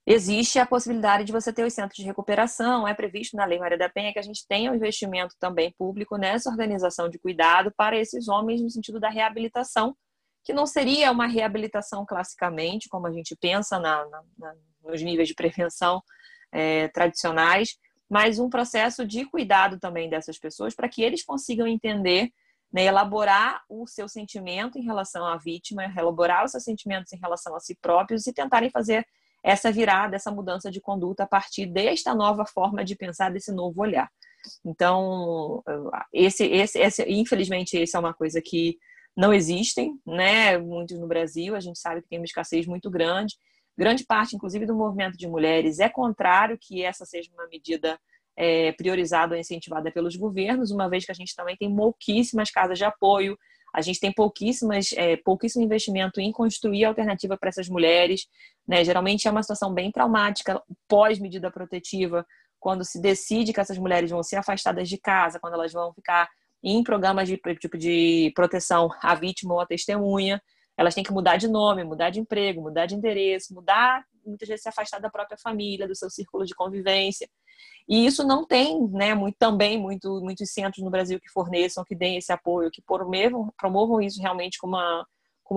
existe a possibilidade de você ter os centros de recuperação. É previsto na Lei Maria da Penha que a gente tenha um investimento também público nessa organização de cuidado para esses homens no sentido da reabilitação, que não seria uma reabilitação classicamente, como a gente pensa nos níveis de prevenção tradicionais, mas um processo de cuidado também dessas pessoas para que eles consigam entender, né, elaborar o seu sentimento em relação à vítima, elaborar os seus sentimentos em relação a si próprios e tentarem fazer essa virada, essa mudança de conduta a partir desta nova forma de pensar, desse novo olhar. Então, infelizmente, essa é uma coisa que não existem, né? Muitos no Brasil, a gente sabe que tem uma escassez muito grande. Grande parte, inclusive, do movimento de mulheres é contrário que essa seja uma medida priorizada ou incentivada pelos governos, uma vez que a gente também tem pouquíssimas casas de apoio, a gente tem pouquíssimo investimento em construir alternativa para essas mulheres, né? Geralmente é uma situação bem traumática, pós-medida protetiva, quando se decide que essas mulheres vão ser afastadas de casa, quando elas vão ficar em programas de proteção à vítima ou à testemunha. Elas têm que mudar de nome, mudar de emprego, mudar de endereço, mudar, muitas vezes se afastar da própria família, do seu círculo de convivência. E isso não tem, né, muitos centros no Brasil que forneçam, que deem esse apoio, que promovam isso realmente como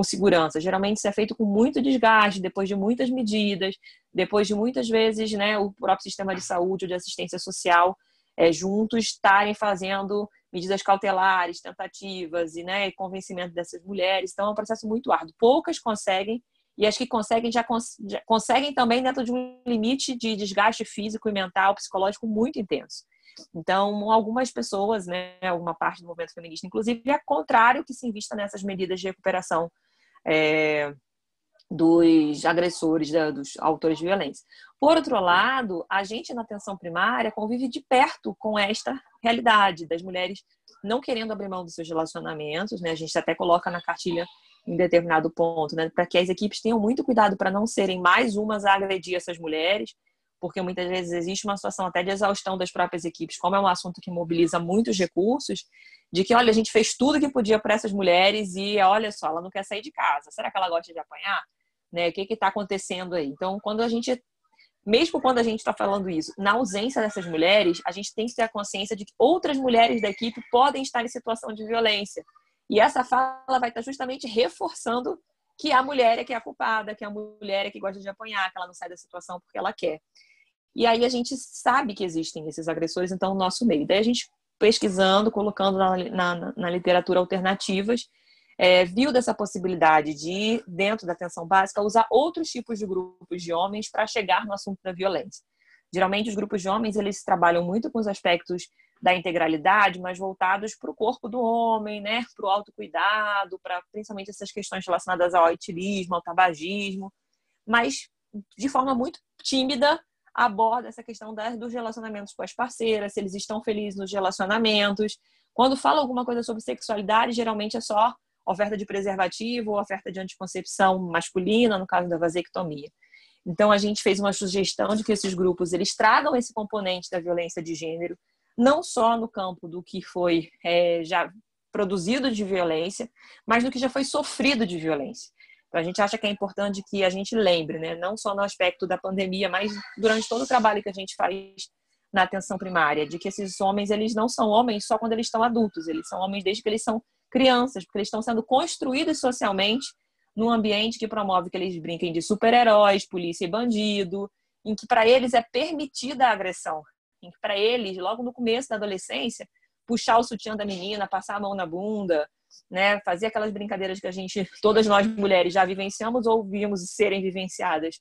segurança. Geralmente isso é feito com muito desgaste, depois de muitas medidas, depois de muitas vezes, né, o próprio sistema de saúde ou de assistência social juntos estarem fazendo medidas cautelares, tentativas e, né, convencimento dessas mulheres. Então é um processo muito árduo. Poucas conseguem, e as que conseguem já conseguem também dentro de um limite de desgaste físico e mental, psicológico muito intenso. Então algumas pessoas, né, alguma parte do movimento feminista, inclusive, é contrário que se invista nessas medidas de recuperação dos agressores, dos autores de violência. Por outro lado, a gente na atenção primária convive de perto com esta realidade das mulheres não querendo abrir mão dos seus relacionamentos, né? A gente até coloca na cartilha em determinado ponto, né, para que as equipes tenham muito cuidado para não serem mais umas a agredir essas mulheres, porque muitas vezes existe uma situação até de exaustão das próprias equipes, como é um assunto que mobiliza muitos recursos, de que, olha, a gente fez tudo que podia para essas mulheres e, olha só, ela não quer sair de casa. Será que ela gosta de apanhar? Né? O que está acontecendo aí? Então, mesmo quando a gente está falando isso, na ausência dessas mulheres, a gente tem que ter a consciência de que outras mulheres da equipe podem estar em situação de violência. E essa fala vai estar justamente reforçando que a mulher é que é a culpada, que a mulher é que gosta de apanhar, que ela não sai da situação porque ela quer. E aí a gente sabe que existem esses agressores, então, no nosso meio. Daí a gente, pesquisando, colocando na literatura alternativas, viu dessa possibilidade de, dentro da atenção básica, usar outros tipos de grupos de homens para chegar no assunto da violência. Geralmente, os grupos de homens, eles trabalham muito com os aspectos da integralidade, mas voltados para o corpo do homem, né? Para o autocuidado, para principalmente essas questões relacionadas ao etilismo, ao tabagismo, mas de forma muito tímida aborda essa questão dos relacionamentos com as parceiras, se eles estão felizes nos relacionamentos. Quando fala alguma coisa sobre sexualidade, geralmente é só oferta de preservativo ou oferta de anticoncepção masculina, no caso da vasectomia. Então, a gente fez uma sugestão de que esses grupos, eles tragam esse componente da violência de gênero, não só no campo do que foi já produzido de violência, mas do que já foi sofrido de violência. Então, a gente acha que é importante que a gente lembre, né? Não só no aspecto da pandemia, mas durante todo o trabalho que a gente faz na atenção primária, de que esses homens, eles não são homens só quando eles estão adultos, eles são homens desde que eles são crianças, porque eles estão sendo construídos socialmente num ambiente que promove que eles brinquem de super-heróis, polícia e bandido, em que para eles é permitida a agressão, em que para eles, logo no começo da adolescência, puxar o sutiã da menina, passar a mão na bunda, né, fazer aquelas brincadeiras que todas nós mulheres já vivenciamos ou vimos serem vivenciadas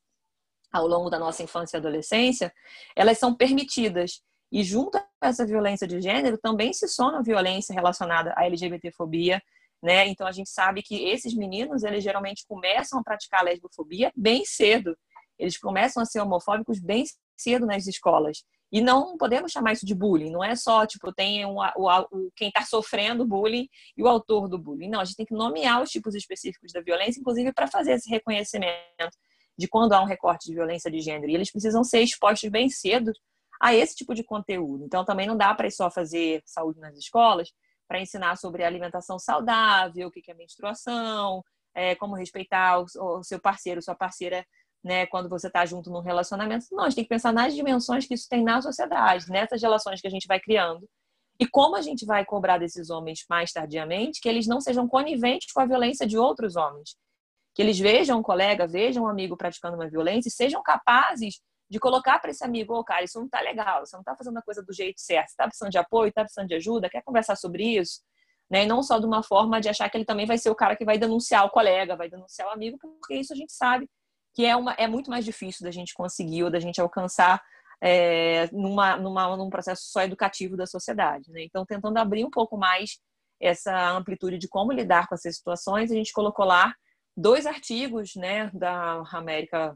ao longo da nossa infância e adolescência, elas são permitidas. E junto a essa violência de gênero também se soma violência relacionada à LGBTfobia, né? Então a gente sabe que esses meninos, eles geralmente começam a praticar lesbofobia bem cedo. Eles começam a ser homofóbicos bem cedo nas escolas. E não podemos chamar isso de bullying. Não é só, tipo, tem quem está sofrendo bullying e o autor do bullying. Não, a gente tem que nomear os tipos específicos da violência, inclusive para fazer esse reconhecimento de quando há um recorte de violência de gênero. E eles precisam ser expostos bem cedo a esse tipo de conteúdo. Então, também não dá para só fazer saúde nas escolas, para ensinar sobre alimentação saudável, o que é menstruação, como respeitar o seu parceiro, sua parceira, né, quando você está junto num relacionamento. Não, a gente tem que pensar nas dimensões que isso tem na sociedade, nessas relações que a gente vai criando. E como a gente vai cobrar desses homens mais tardiamente que eles não sejam coniventes com a violência de outros homens. Que eles vejam um colega, vejam um amigo praticando uma violência e sejam capazes de colocar para esse amigo: ô, cara, isso não tá legal, você não tá fazendo a coisa do jeito certo, você tá precisando de apoio, tá precisando de ajuda, quer conversar sobre isso? Né? E não só de uma forma de achar que ele também vai ser o cara que vai denunciar o colega, vai denunciar o amigo, porque isso a gente sabe que é muito mais difícil da gente conseguir ou da gente alcançar num processo só educativo da sociedade. Né? Então, tentando abrir um pouco mais essa amplitude de como lidar com essas situações, a gente colocou lá 2 artigos, né, da American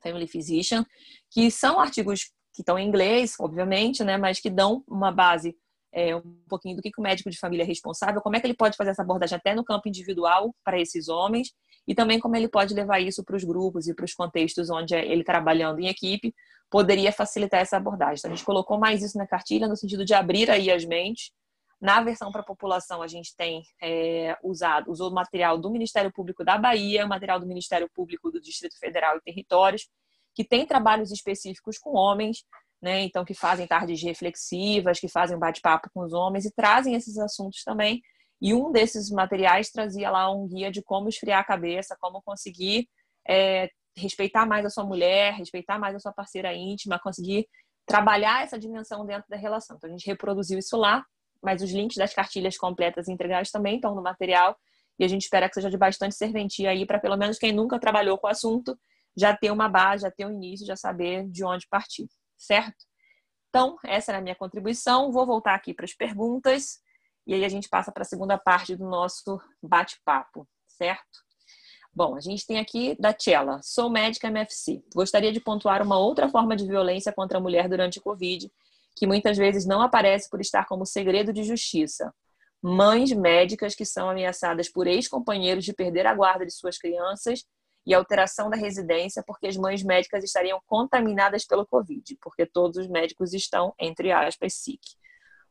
Family Physician, que são artigos que estão em inglês, obviamente, né, mas que dão uma base, um pouquinho do que o médico de família é responsável, como é que ele pode fazer essa abordagem até no campo individual para esses homens, e também como ele pode levar isso para os grupos e para os contextos onde ele, trabalhando em equipe, poderia facilitar essa abordagem. Então, a gente colocou mais isso na cartilha no sentido de abrir aí as mentes. Na versão para a população, a gente tem usou material do Ministério Público da Bahia, material do Ministério Público do Distrito Federal e Territórios, que tem trabalhos específicos com homens, né? Então, que fazem tardes reflexivas, que fazem bate-papo com os homens e trazem esses assuntos também. E um desses materiais trazia lá um guia de como esfriar a cabeça, como conseguir respeitar mais a sua mulher, respeitar mais a sua parceira íntima, conseguir trabalhar essa dimensão dentro da relação. Então, a gente reproduziu isso lá, mas os links das cartilhas completas e integrais também estão no material e a gente espera que seja de bastante serventia aí para, pelo menos, quem nunca trabalhou com o assunto já ter uma base, já ter um início, já saber de onde partir, certo? Então, essa era a minha contribuição. Vou voltar aqui para as perguntas e aí a gente passa para a segunda parte do nosso bate-papo, certo? Bom, a gente tem aqui da Tchela. Sou médica MFC. Gostaria de pontuar uma outra forma de violência contra a mulher durante o Covid, que muitas vezes não aparece por estar como segredo de justiça. Mães médicas que são ameaçadas por ex-companheiros de perder a guarda de suas crianças e alteração da residência porque as mães médicas estariam contaminadas pelo Covid, porque todos os médicos estão, entre aspas, sick.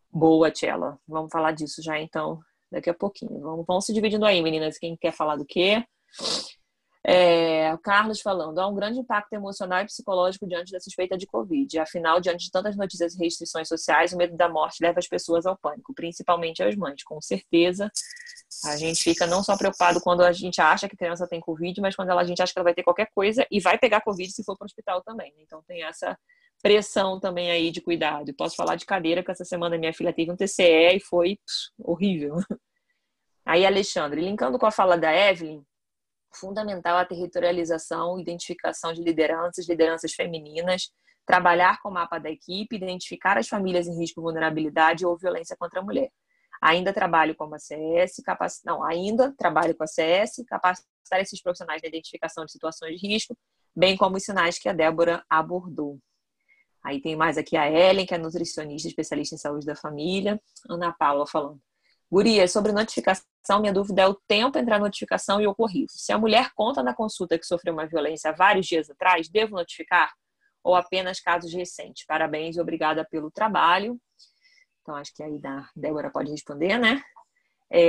Boa, Tchela. Vamos falar disso já, então, daqui a pouquinho. Vamos se dividindo aí, meninas, quem quer falar do quê? O Carlos falando: há um grande impacto emocional e psicológico diante da suspeita de Covid. Afinal, diante de tantas notícias e restrições sociais, o medo da morte leva as pessoas ao pânico, principalmente as mães. Com certeza, a gente fica não só preocupado quando a gente acha que a criança tem Covid, mas quando a gente acha que ela vai ter qualquer coisa e vai pegar Covid se for para o hospital também. Então tem essa pressão também aí de cuidado. E posso falar de cadeira que essa semana minha filha teve um TCE e foi horrível. Aí, Alexandre, linkando com a fala da Evelyn, fundamental a territorialização, identificação de lideranças femininas, trabalhar com o mapa da equipe, identificar as famílias em risco de vulnerabilidade ou violência contra a mulher. Ainda trabalho com a CS, capacitar esses profissionais na identificação de situações de risco, bem como os sinais que a Débora abordou. Aí tem mais aqui a Ellen, que é nutricionista, especialista em saúde da família. Ana Paula falando: Guria, sobre notificação, minha dúvida é o tempo entre a notificação e o ocorrido. Se a mulher conta na consulta que sofreu uma violência há vários dias atrás, devo notificar? Ou apenas casos recentes? Parabéns e obrigada pelo trabalho. Então, acho que aí a Débora pode responder, né?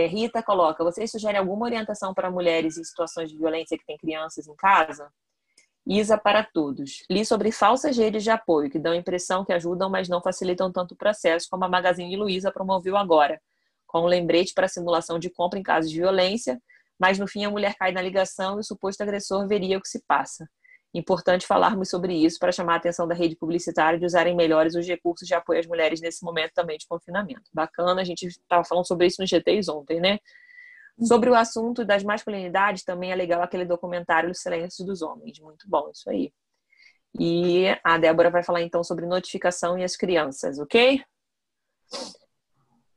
Rita coloca: vocês sugerem alguma orientação para mulheres em situações de violência que têm crianças em casa? Isa para todos. Li sobre falsas redes de apoio, que dão a impressão que ajudam, mas não facilitam tanto o processo, como a Magazine Luiza promoveu agora, com um lembrete para simulação de compra em casos de violência, mas no fim a mulher cai na ligação e o suposto agressor veria o que se passa. Importante falarmos sobre isso para chamar a atenção da rede publicitária de usarem melhores os recursos de apoio às mulheres nesse momento também de confinamento. Bacana, a gente estava falando sobre isso nos GTs ontem, né? Sobre o assunto das masculinidades, também é legal aquele documentário O Silêncio dos Homens. Muito bom isso aí. E a Débora vai falar então sobre notificação e as crianças, ok?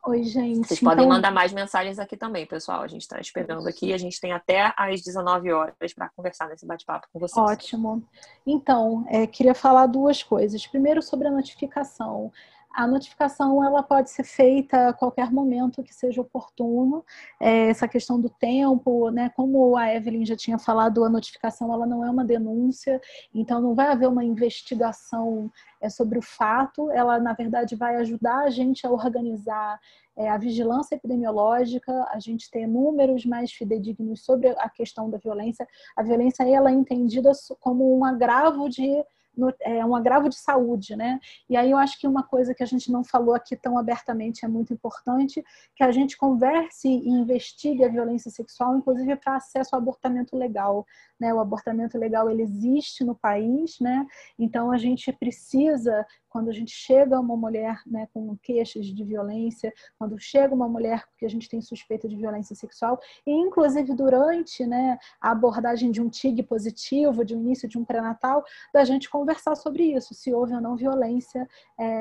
Oi, gente. Vocês podem mandar mais mensagens aqui também, pessoal. A gente está esperando aqui. A gente tem até às 19 horas para conversar nesse bate-papo com vocês. Ótimo. Então, queria falar duas coisas. Primeiro, sobre a notificação. A notificação, ela pode ser feita a qualquer momento que seja oportuno. Essa questão do tempo, né? Como a Evelyn já tinha falado, a notificação ela não é uma denúncia, então não vai haver uma investigação sobre o fato. Ela, na verdade, vai ajudar a gente a organizar a vigilância epidemiológica, a gente ter números mais fidedignos sobre a questão da violência. A violência ela é entendida como um agravo de... um agravo de saúde, né? E aí eu acho que uma coisa que a gente não falou aqui tão abertamente é muito importante, que a gente converse e investigue a violência sexual, inclusive para acesso ao abortamento legal, né? O abortamento legal, ele existe no país, né? Então a gente precisa, quando a gente chega a uma mulher, né, com queixas de violência, quando chega uma mulher que a gente tem suspeita de violência sexual, e inclusive durante, né, a abordagem de um TIG positivo, de um início de um pré-natal, da gente conversar sobre isso, se houve ou não violência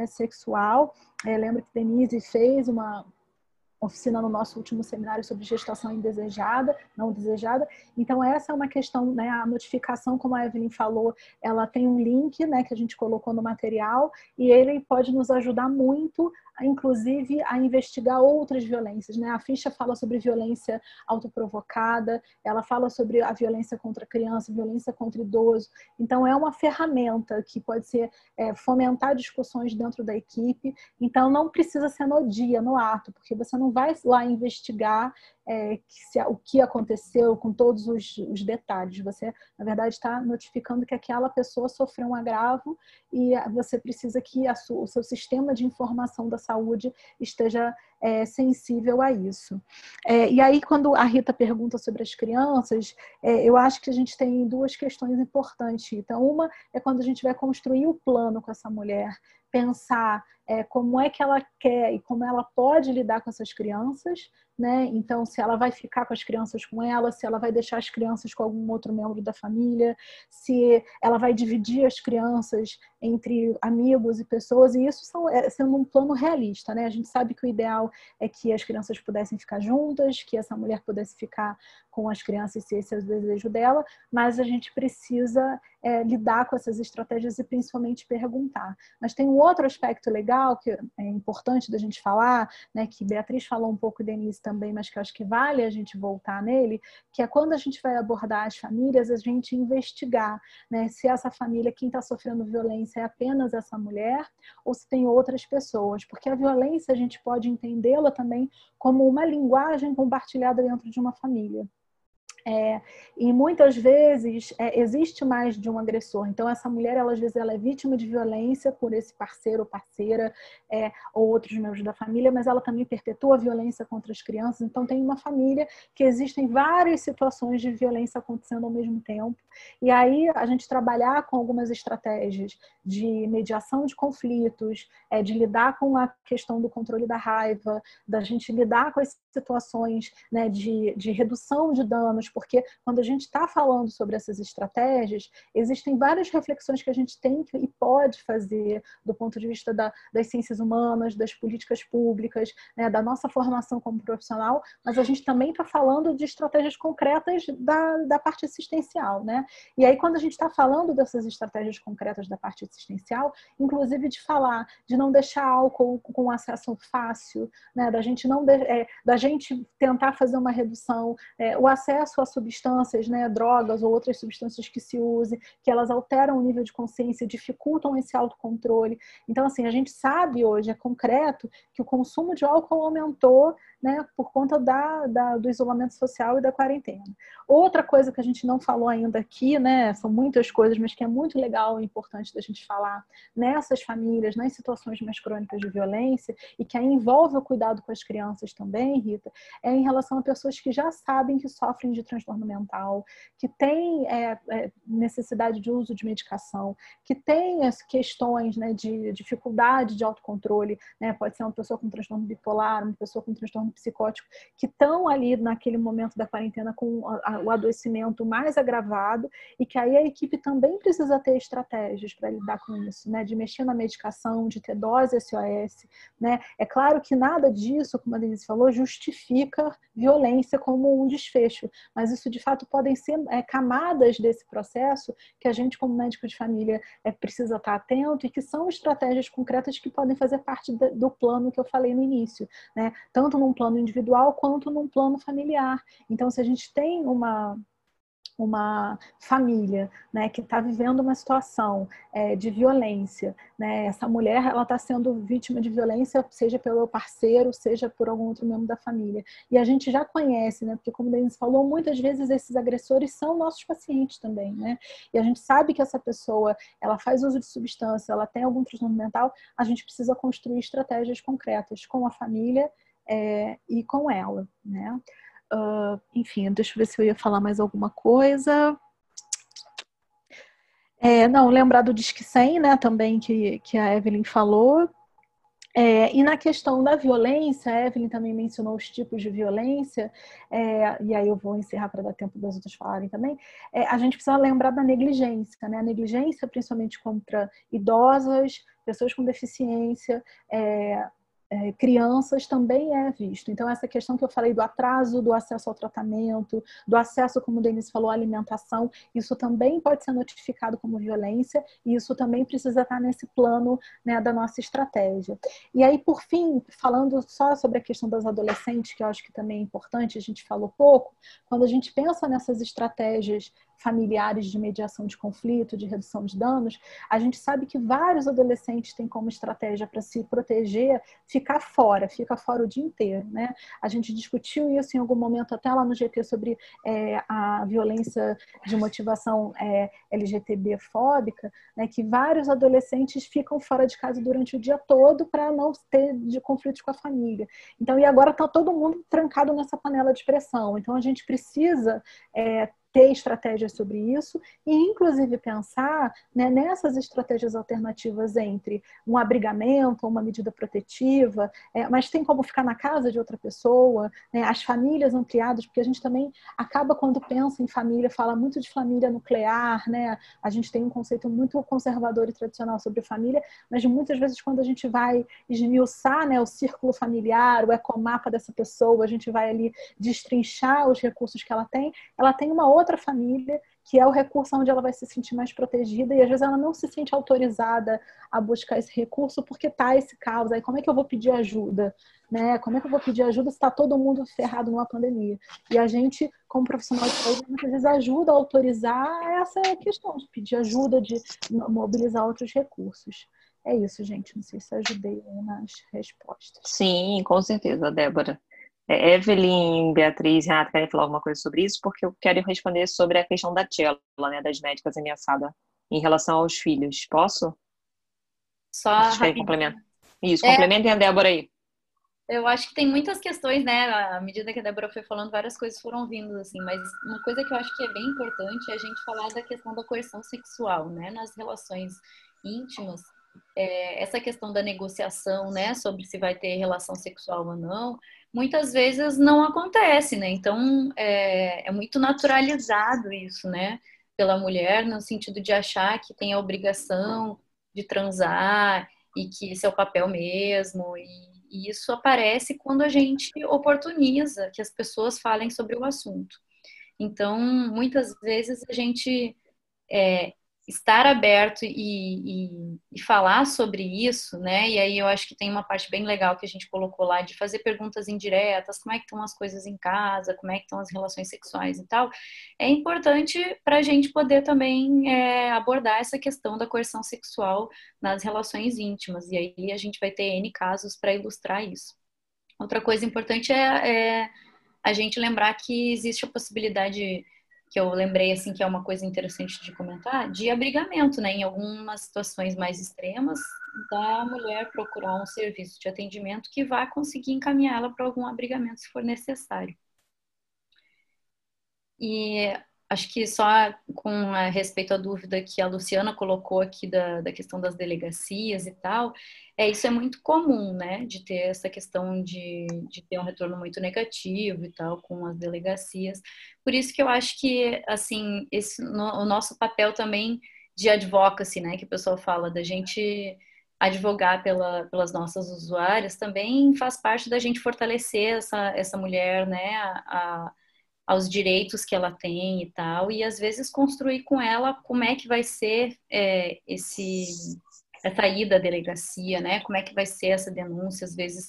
sexual. Lembro que Denise fez uma oficina no nosso último seminário sobre gestação indesejada, não desejada. Então essa é uma questão, né? A notificação, como a Evelyn falou, ela tem um link, né, que a gente colocou no material, e ele pode nos ajudar muito, inclusive, a investigar outras violências, né? A ficha fala sobre violência autoprovocada, ela fala sobre a violência contra criança, violência contra idoso. Então é uma ferramenta que pode ser fomentar discussões dentro da equipe. Então não precisa ser no dia, no ato, porque você não vai lá investigar o que aconteceu com todos os detalhes. Você, na verdade, está notificando que aquela pessoa sofreu um agravo, e você precisa que o seu sistema de informação da saúde esteja sensível a isso. E aí, quando a Rita pergunta sobre as crianças, eu acho que a gente tem duas questões importantes. Então, uma é quando a gente vai construir o plano com essa mulher, pensar como é que ela quer e como ela pode lidar com essas crianças, né? Então, se ela vai ficar com as crianças com ela, se ela vai deixar as crianças com algum outro membro da família, se ela vai dividir as crianças entre amigos e pessoas, e isso sendo um plano realista, né? A gente sabe que o ideal é que as crianças pudessem ficar juntas, que essa mulher pudesse ficar com as crianças, se esse é o desejo dela, mas a gente precisa lidar com essas estratégias e principalmente perguntar. Mas tem um outro aspecto legal que é importante da gente falar, né, que Beatriz falou um pouco e Denise também, mas que eu acho que vale a gente voltar nele, que é quando a gente vai abordar as famílias, a gente investigar, né, se essa família, quem está sofrendo violência é apenas essa mulher ou se tem outras pessoas, porque a violência a gente pode entendê-la também como uma linguagem compartilhada dentro de uma família. E muitas vezes existe mais de um agressor. Então essa mulher, ela, às vezes, ela é vítima de violência por esse parceiro ou parceira ou outros membros da família, mas ela também perpetua violência contra as crianças. Então tem uma família que existem várias situações de violência acontecendo ao mesmo tempo. E aí a gente trabalhar com algumas estratégias de mediação de conflitos, de lidar com a questão do controle da raiva, da gente lidar com as situações, né, de redução de danos. Porque quando a gente está falando sobre essas estratégias, existem várias reflexões que a gente tem que, e pode fazer do ponto de vista das ciências humanas, das políticas públicas, né, da nossa formação como profissional, mas a gente também está falando de estratégias concretas da parte assistencial, né? E aí, quando a gente está falando dessas estratégias concretas da parte assistencial, inclusive de falar, de não deixar álcool com acesso fácil, né, da gente tentar fazer uma redução, o acesso a substâncias, né, drogas ou outras substâncias que se use, que elas alteram o nível de consciência, dificultam esse autocontrole. Então, assim, a gente sabe hoje, é concreto, que o consumo de álcool aumentou, né, por conta do isolamento social e da quarentena. Outra coisa que a gente não falou ainda aqui, né, são muitas coisas, mas que é muito legal e importante da gente falar nessas famílias, nas situações mais crônicas de violência, e que aí envolve o cuidado com as crianças também, Rita, é em relação a pessoas que já sabem que sofrem de transtorno transtorno mental, que tem necessidade de uso de medicação, que tem as questões, né, de dificuldade de autocontrole, né? Pode ser uma pessoa com transtorno bipolar, uma pessoa com transtorno psicótico, que estão ali naquele momento da quarentena com o adoecimento mais agravado, e que aí a equipe também precisa ter estratégias para lidar com isso, né? De mexer na medicação, de ter dose SOS, né? É claro que nada disso, como a Denise falou, justifica violência como um desfecho, mas isso de fato podem ser camadas desse processo que a gente, como médico de família, precisa estar atento, e que são estratégias concretas que podem fazer parte do plano que eu falei no início, né? Tanto num plano individual quanto num plano familiar. Então, se a gente tem uma família, né, que está vivendo uma situação de violência, né, essa mulher está sendo vítima de violência, seja pelo parceiro, seja por algum outro membro da família. E a gente já conhece, né, porque como a Denise falou, muitas vezes esses agressores são nossos pacientes também, né? E a gente sabe que essa pessoa, ela faz uso de substância, ela tem algum transtorno mental, a gente precisa construir estratégias concretas com a família e com ela, né? Enfim, deixa eu ver se eu ia falar mais alguma coisa. Não, lembrar do Disque 100, né, também, que a Evelyn falou. E na questão da violência, a Evelyn também mencionou os tipos de violência, e aí eu vou encerrar para dar tempo das outras falarem também. A gente precisa lembrar da negligência, né? A negligência principalmente contra idosas, pessoas com deficiência, crianças também visto. Então, essa questão que eu falei do atraso, do acesso ao tratamento, do acesso, como o Denise falou, à alimentação, isso também pode ser notificado como violência, e isso também precisa estar nesse plano, né, da nossa estratégia. E aí, por fim, falando só sobre a questão das adolescentes, que eu acho que também é importante, a gente falou pouco, quando a gente pensa nessas estratégias familiares de mediação de conflito, de redução de danos, a gente sabe que vários adolescentes têm como estratégia para se proteger ficar fora, fica fora o dia inteiro, né? A gente discutiu isso em algum momento até lá no GT sobre a violência de motivação LGTB-fóbica, né? Que vários adolescentes ficam fora de casa durante o dia todo para não ter de conflitos com a família. Então, e agora está todo mundo trancado nessa panela de pressão. Então, a gente precisa ter estratégias sobre isso e, inclusive, pensar, né, nessas estratégias alternativas entre um abrigamento, uma medida protetiva, mas tem como ficar na casa de outra pessoa, né, as famílias ampliadas, porque a gente também acaba, quando pensa em família, fala muito de família nuclear, né? A gente tem um conceito muito conservador e tradicional sobre família, mas muitas vezes quando a gente vai esmiuçar, né, o círculo familiar, o ecomapa dessa pessoa, a gente vai ali destrinchar os recursos que ela tem uma outra família, que é o recurso onde ela vai se sentir mais protegida, e às vezes ela não se sente autorizada a buscar esse recurso porque tá esse caos aí. Como é que eu vou pedir ajuda, né? Como é que eu vou pedir ajuda se tá todo mundo ferrado numa pandemia? E a gente, como profissional de saúde, muitas vezes ajuda a autorizar essa questão de pedir ajuda, de mobilizar outros recursos. É isso, gente. Não sei se eu ajudei nas respostas. Sim, com certeza, Débora. Evelyn, Beatriz, Renata, querem falar alguma coisa sobre isso? Porque eu quero responder sobre a questão da Tchela, né, das médicas ameaçadas em relação aos filhos. Posso? Só complementar. Isso, complementem a Débora aí. Eu acho que tem muitas questões, né? À medida que a Débora foi falando, várias coisas foram vindo, assim. Mas uma coisa que eu acho que é bem importante é a gente falar da questão da coerção sexual, né? Nas relações íntimas. Essa questão da negociação, né, sobre se vai ter relação sexual ou não, muitas vezes não acontece, né? Então, é muito naturalizado isso, né, pela mulher, no sentido de achar que tem a obrigação de transar e que esse é o papel mesmo, e isso aparece quando a gente oportuniza que as pessoas falem sobre o assunto. Então, muitas vezes a gente... estar aberto e falar sobre isso, né? E aí eu acho que tem uma parte bem legal que a gente colocou lá, de fazer perguntas indiretas, como é que estão as coisas em casa, como é que estão as relações sexuais e tal, é importante para a gente poder também abordar essa questão da coerção sexual nas relações íntimas, e aí a gente vai ter N casos para ilustrar isso. Outra coisa importante é a gente lembrar que existe a possibilidade, que eu lembrei, assim, que é uma coisa interessante de comentar, de abrigamento, né? Em algumas situações mais extremas, da mulher procurar um serviço de atendimento que vá conseguir encaminhá-la para algum abrigamento, se for necessário. E acho que só com respeito à dúvida que a Luciana colocou aqui da questão das delegacias e tal, isso é muito comum, né? De ter essa questão de ter um retorno muito negativo e tal com as delegacias. Por isso que eu acho que, assim, o nosso papel também de advocacy, né? Que o pessoal fala da gente advogar pelas nossas usuárias também faz parte da gente fortalecer essa mulher, né? Aos direitos que ela tem e tal, e às vezes construir com ela como é que vai ser essa ida à delegacia, né? Como é que vai ser essa denúncia, às vezes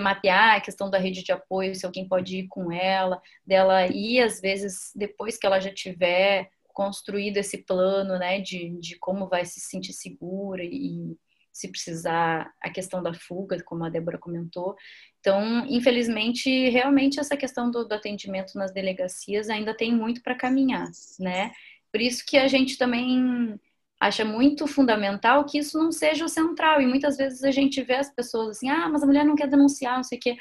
mapear a questão da rede de apoio, se alguém pode ir com ela, dela ir, às vezes, depois que ela já tiver construído esse plano, né, de como vai se sentir segura e se precisar, a questão da fuga, como a Débora comentou. Então, infelizmente, realmente essa questão do atendimento nas delegacias ainda tem muito para caminhar, né? Por isso que a gente também acha muito fundamental que isso não seja o central. E muitas vezes a gente vê as pessoas assim, ah, mas a mulher não quer denunciar, não sei o quê.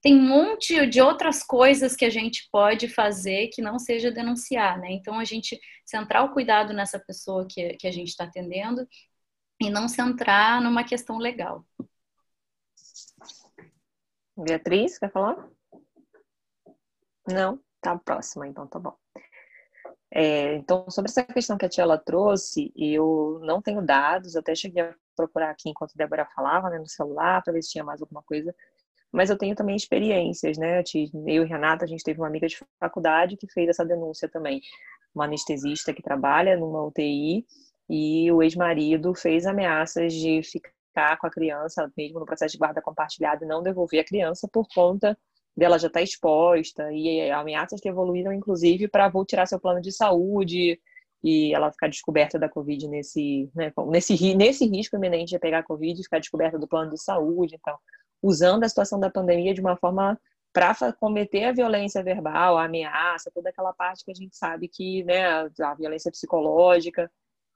Tem um monte de outras coisas que a gente pode fazer que não seja denunciar, né? Então, a gente centrar o cuidado nessa pessoa que a gente está atendendo e não centrar numa questão legal. Beatriz, quer falar? Não? Tá próxima, então tá bom. Então, sobre essa questão que a Tia trouxe, eu não tenho dados, até cheguei a procurar aqui enquanto a Débora falava, né, no celular, para ver se tinha mais alguma coisa. Mas eu tenho também experiências, né? Eu e Renata, a gente teve uma amiga de faculdade que fez essa denúncia também. Uma anestesista que trabalha numa UTI e o ex-marido fez ameaças de ficar com a criança, mesmo no processo de guarda compartilhada, e não devolver a criança por conta dela já estar exposta. E ameaças que evoluíram, inclusive, para vou tirar seu plano de saúde e ela ficar descoberta da Covid nesse risco iminente de pegar a Covid e ficar descoberta do plano de saúde, então usando a situação da pandemia de uma forma para cometer a violência verbal, a ameaça, toda aquela parte que a gente sabe que, né, a violência psicológica,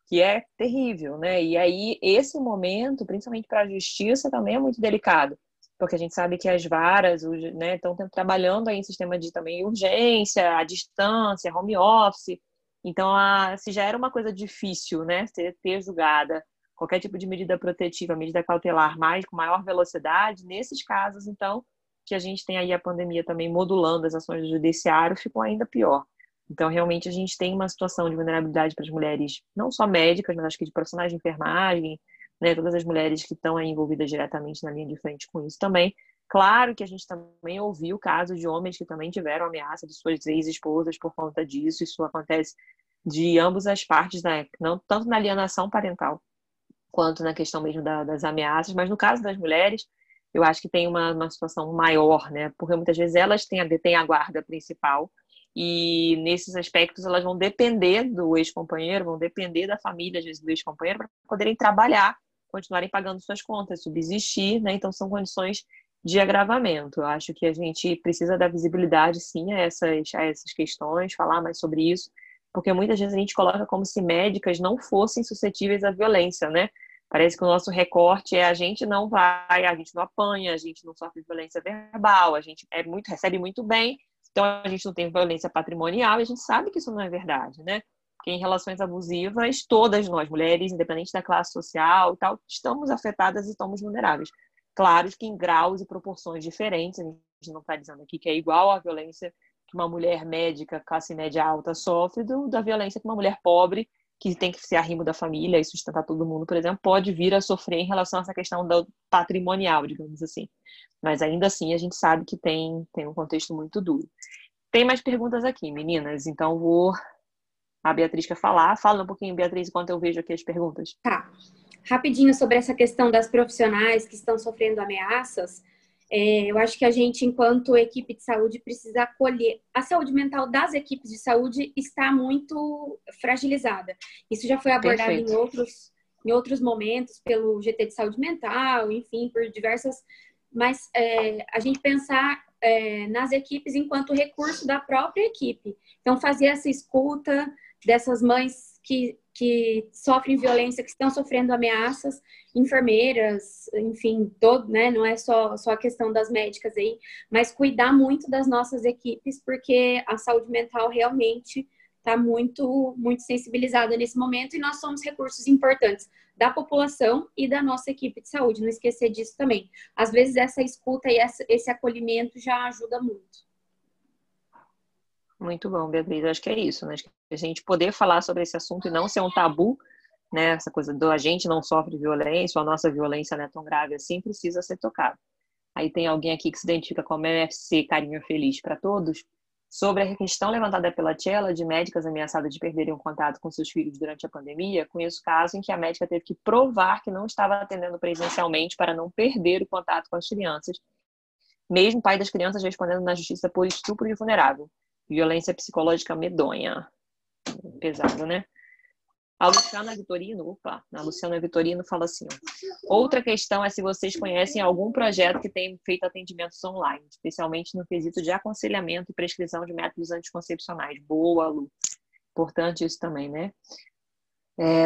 que é terrível, né? E aí, esse momento, principalmente para a justiça, também é muito delicado, porque a gente sabe que as varas, né, estão trabalhando aí em sistema de também urgência, à distância, home office. Então, se já era uma coisa difícil, né, ter julgada qualquer tipo de medida protetiva, medida cautelar com maior velocidade, nesses casos, então, que a gente tem aí a pandemia também modulando as ações do judiciário, ficou ainda pior. Então, realmente, a gente tem uma situação de vulnerabilidade para as mulheres, não só médicas, mas acho que de profissionais de enfermagem, né, todas as mulheres que estão aí envolvidas diretamente na linha de frente com isso também. Claro que a gente também ouviu casos de homens que também tiveram ameaça de suas ex-esposas por conta disso, isso acontece de ambas as partes, né, não tanto na alienação parental, quanto na questão mesmo das ameaças, mas no caso das mulheres, eu acho que tem uma situação maior, né? Porque muitas vezes elas têm a guarda principal e nesses aspectos elas vão depender do ex-companheiro, vão depender da família, às vezes, do ex-companheiro, para poderem trabalhar, continuarem pagando suas contas, subsistir, né? Então são condições de agravamento. Eu acho que a gente precisa dar visibilidade, sim, a essas questões, falar mais sobre isso, porque muitas vezes a gente coloca como se médicas não fossem suscetíveis à violência, né? Parece que o nosso recorte é a gente não apanha, a gente não sofre violência verbal, a gente recebe muito bem, então a gente não tem violência patrimonial e a gente sabe que isso não é verdade, né? Porque em relações abusivas, todas nós, mulheres, independente da classe social e tal, estamos afetadas e estamos vulneráveis. Claro que em graus e proporções diferentes, a gente não está dizendo aqui que é igual à violência que uma mulher médica, classe média alta, sofre da violência que uma mulher pobre, que tem que ser arrimo da família e sustentar todo mundo, por exemplo, pode vir a sofrer em relação a essa questão do patrimonial, digamos assim. Mas ainda assim, a gente sabe que tem um contexto muito duro. Tem mais perguntas aqui, meninas. Então, a Beatriz quer falar. Fala um pouquinho, Beatriz, enquanto eu vejo aqui as perguntas. Tá. Rapidinho sobre essa questão das profissionais que estão sofrendo ameaças. Eu acho que a gente, enquanto equipe de saúde, precisa acolher. A saúde mental das equipes de saúde está muito fragilizada. Isso já foi abordado em outros momentos pelo GT de saúde mental, enfim, por diversas... Mas a gente pensar nas equipes enquanto recurso da própria equipe. Então, fazer essa escuta dessas mães que que sofrem violência, que estão sofrendo ameaças, enfermeiras, enfim, todo, né? Não é só a questão das médicas aí, mas cuidar muito das nossas equipes, porque a saúde mental realmente está muito, muito sensibilizada nesse momento e nós somos recursos importantes da população e da nossa equipe de saúde, não esquecer disso também. Às vezes essa escuta e esse acolhimento já ajuda muito. Muito bom, Beatriz, acho que é isso, né? Acho que a gente poder falar sobre esse assunto e não ser um tabu, né? Essa coisa do a gente não sofre violência, ou a nossa violência não é tão grave assim, precisa ser tocada. Aí tem alguém aqui que se identifica como MFC, Carinho Feliz para Todos, sobre a questão levantada pela Tchela de médicas ameaçadas de perderem o contato com seus filhos durante a pandemia. Conheço caso em que a médica teve que provar que não estava atendendo presencialmente para não perder o contato com as crianças, mesmo o pai das crianças respondendo na justiça por estupro de vulnerável. Violência psicológica medonha. Pesado, né? A Luciana Vitorino fala assim, ó, outra questão é se vocês conhecem algum projeto que tem feito atendimentos online, especialmente no quesito de aconselhamento e prescrição de métodos anticoncepcionais. Boa, Lu. Importante isso também, né?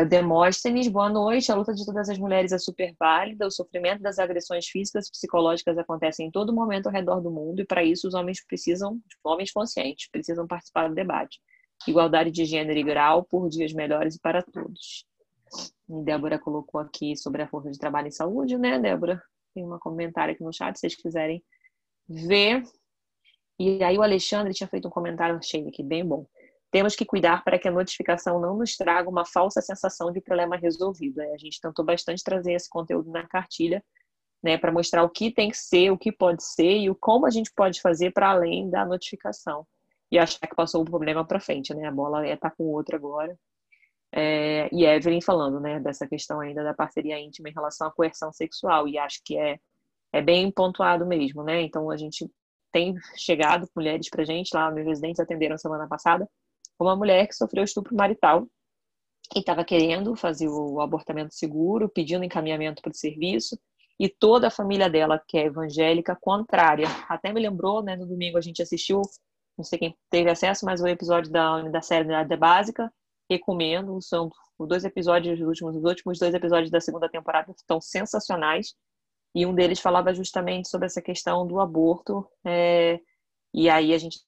Demóstenes, boa noite. A luta de todas as mulheres é super válida. O sofrimento das agressões físicas e psicológicas acontece em todo momento ao redor do mundo e para isso os homens conscientes, precisam participar do debate. Igualdade de gênero e grau por dias melhores e para todos. E Débora colocou aqui sobre a força de trabalho em saúde, né, Débora? Tem um comentário aqui no chat, se vocês quiserem ver. E aí o Alexandre tinha feito um comentário cheio aqui, bem bom. Temos que cuidar para que a notificação não nos traga uma falsa sensação de problema resolvido. A gente tentou bastante trazer esse conteúdo na cartilha, né, para mostrar o que tem que ser, o que pode ser e como a gente pode fazer para além da notificação. E achar que passou o problema para frente, né? A bola está com o outro agora. E Evelyn falando, né, dessa questão ainda da parceria íntima em relação à coerção sexual. E acho que é bem pontuado mesmo, né? Então, a gente tem chegado mulheres para a gente lá, meus residentes atenderam semana passada, uma mulher que sofreu estupro marital e estava querendo fazer o abortamento seguro, pedindo encaminhamento para o serviço, e toda a família dela, que é evangélica, contrária. Até me lembrou, né, no domingo a gente assistiu, não sei quem teve acesso, mas o episódio da série da Básica, recomendo, são os últimos dois episódios da segunda temporada que estão sensacionais, e um deles falava justamente sobre essa questão do aborto, e aí a gente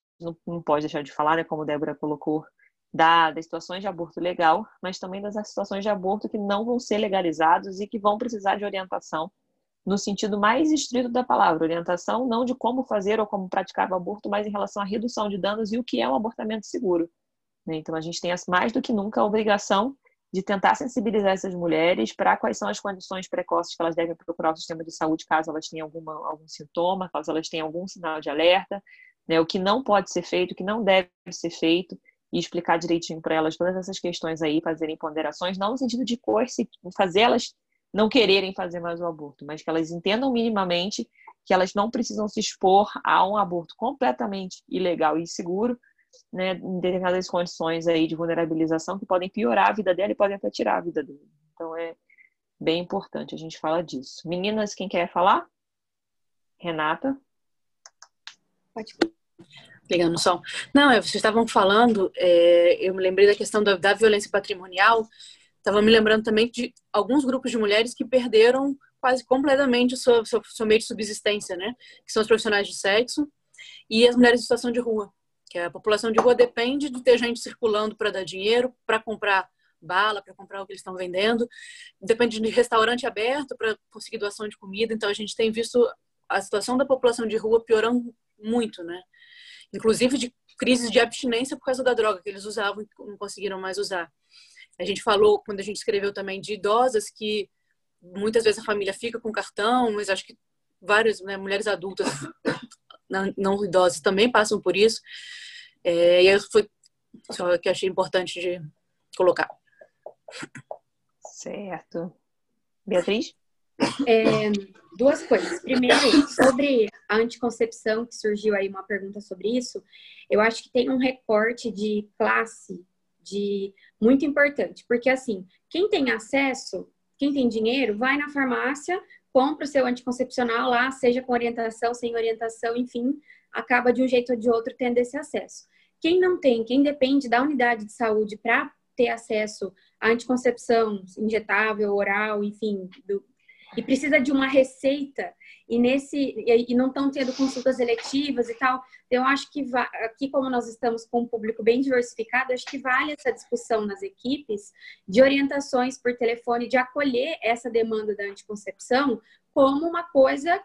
não pode deixar de falar, né, como a Débora colocou, das situações de aborto legal, mas também das situações de aborto que não vão ser legalizados e que vão precisar de orientação no sentido mais estrito da palavra, orientação não de como fazer ou como praticar o aborto, mas em relação à redução de danos e o que é um abortamento seguro. Então a gente tem mais do que nunca a obrigação de tentar sensibilizar essas mulheres para quais são as condições precoces que elas devem procurar o sistema de saúde caso elas tenham algum sintoma, caso elas tenham algum sinal de alerta, né, o que não pode ser feito, o que não deve ser feito, e explicar direitinho para elas todas essas questões aí, fazerem ponderações, não no sentido de fazer elas não quererem fazer mais o aborto, mas que elas entendam minimamente que elas não precisam se expor a um aborto completamente ilegal e inseguro, né, em determinadas condições aí de vulnerabilização que podem piorar a vida dela e podem até tirar a vida dela. Então é bem importante a gente falar disso. Meninas, quem quer falar? Renata? Pode. Pegando o som. Não, vocês estavam falando, eu me lembrei da questão da violência patrimonial. Estava me lembrando também de alguns grupos de mulheres que perderam quase completamente o seu meio de subsistência, né? Que são os profissionais de sexo e as mulheres em situação de rua. Que a população de rua depende de ter gente circulando para dar dinheiro, para comprar bala, para comprar o que eles estão vendendo. Depende de restaurante aberto para conseguir doação de comida. Então, a gente tem visto a situação da população de rua piorando muito, né? Inclusive de crises de abstinência por causa da droga que eles usavam e não conseguiram mais usar. A gente falou, quando a gente escreveu também, de idosas que muitas vezes a família fica com cartão, mas acho que várias, né, mulheres adultas não idosas também passam por isso. E isso foi só que eu achei importante de colocar. Certo. Beatriz? Duas coisas. Primeiro, sobre a anticoncepção, que surgiu aí uma pergunta sobre isso, eu acho que tem um recorte de classe muito importante, porque assim, quem tem acesso, quem tem dinheiro, vai na farmácia, compra o seu anticoncepcional lá, seja com orientação, sem orientação, enfim, acaba de um jeito ou de outro tendo esse acesso. Quem não tem, quem depende da unidade de saúde para ter acesso a anticoncepção injetável, oral, enfim, e precisa de uma receita, e não estão tendo consultas eletivas e tal. Eu acho que aqui, como nós estamos com um público bem diversificado, acho que vale essa discussão nas equipes de orientações por telefone, de acolher essa demanda da anticoncepção como uma coisa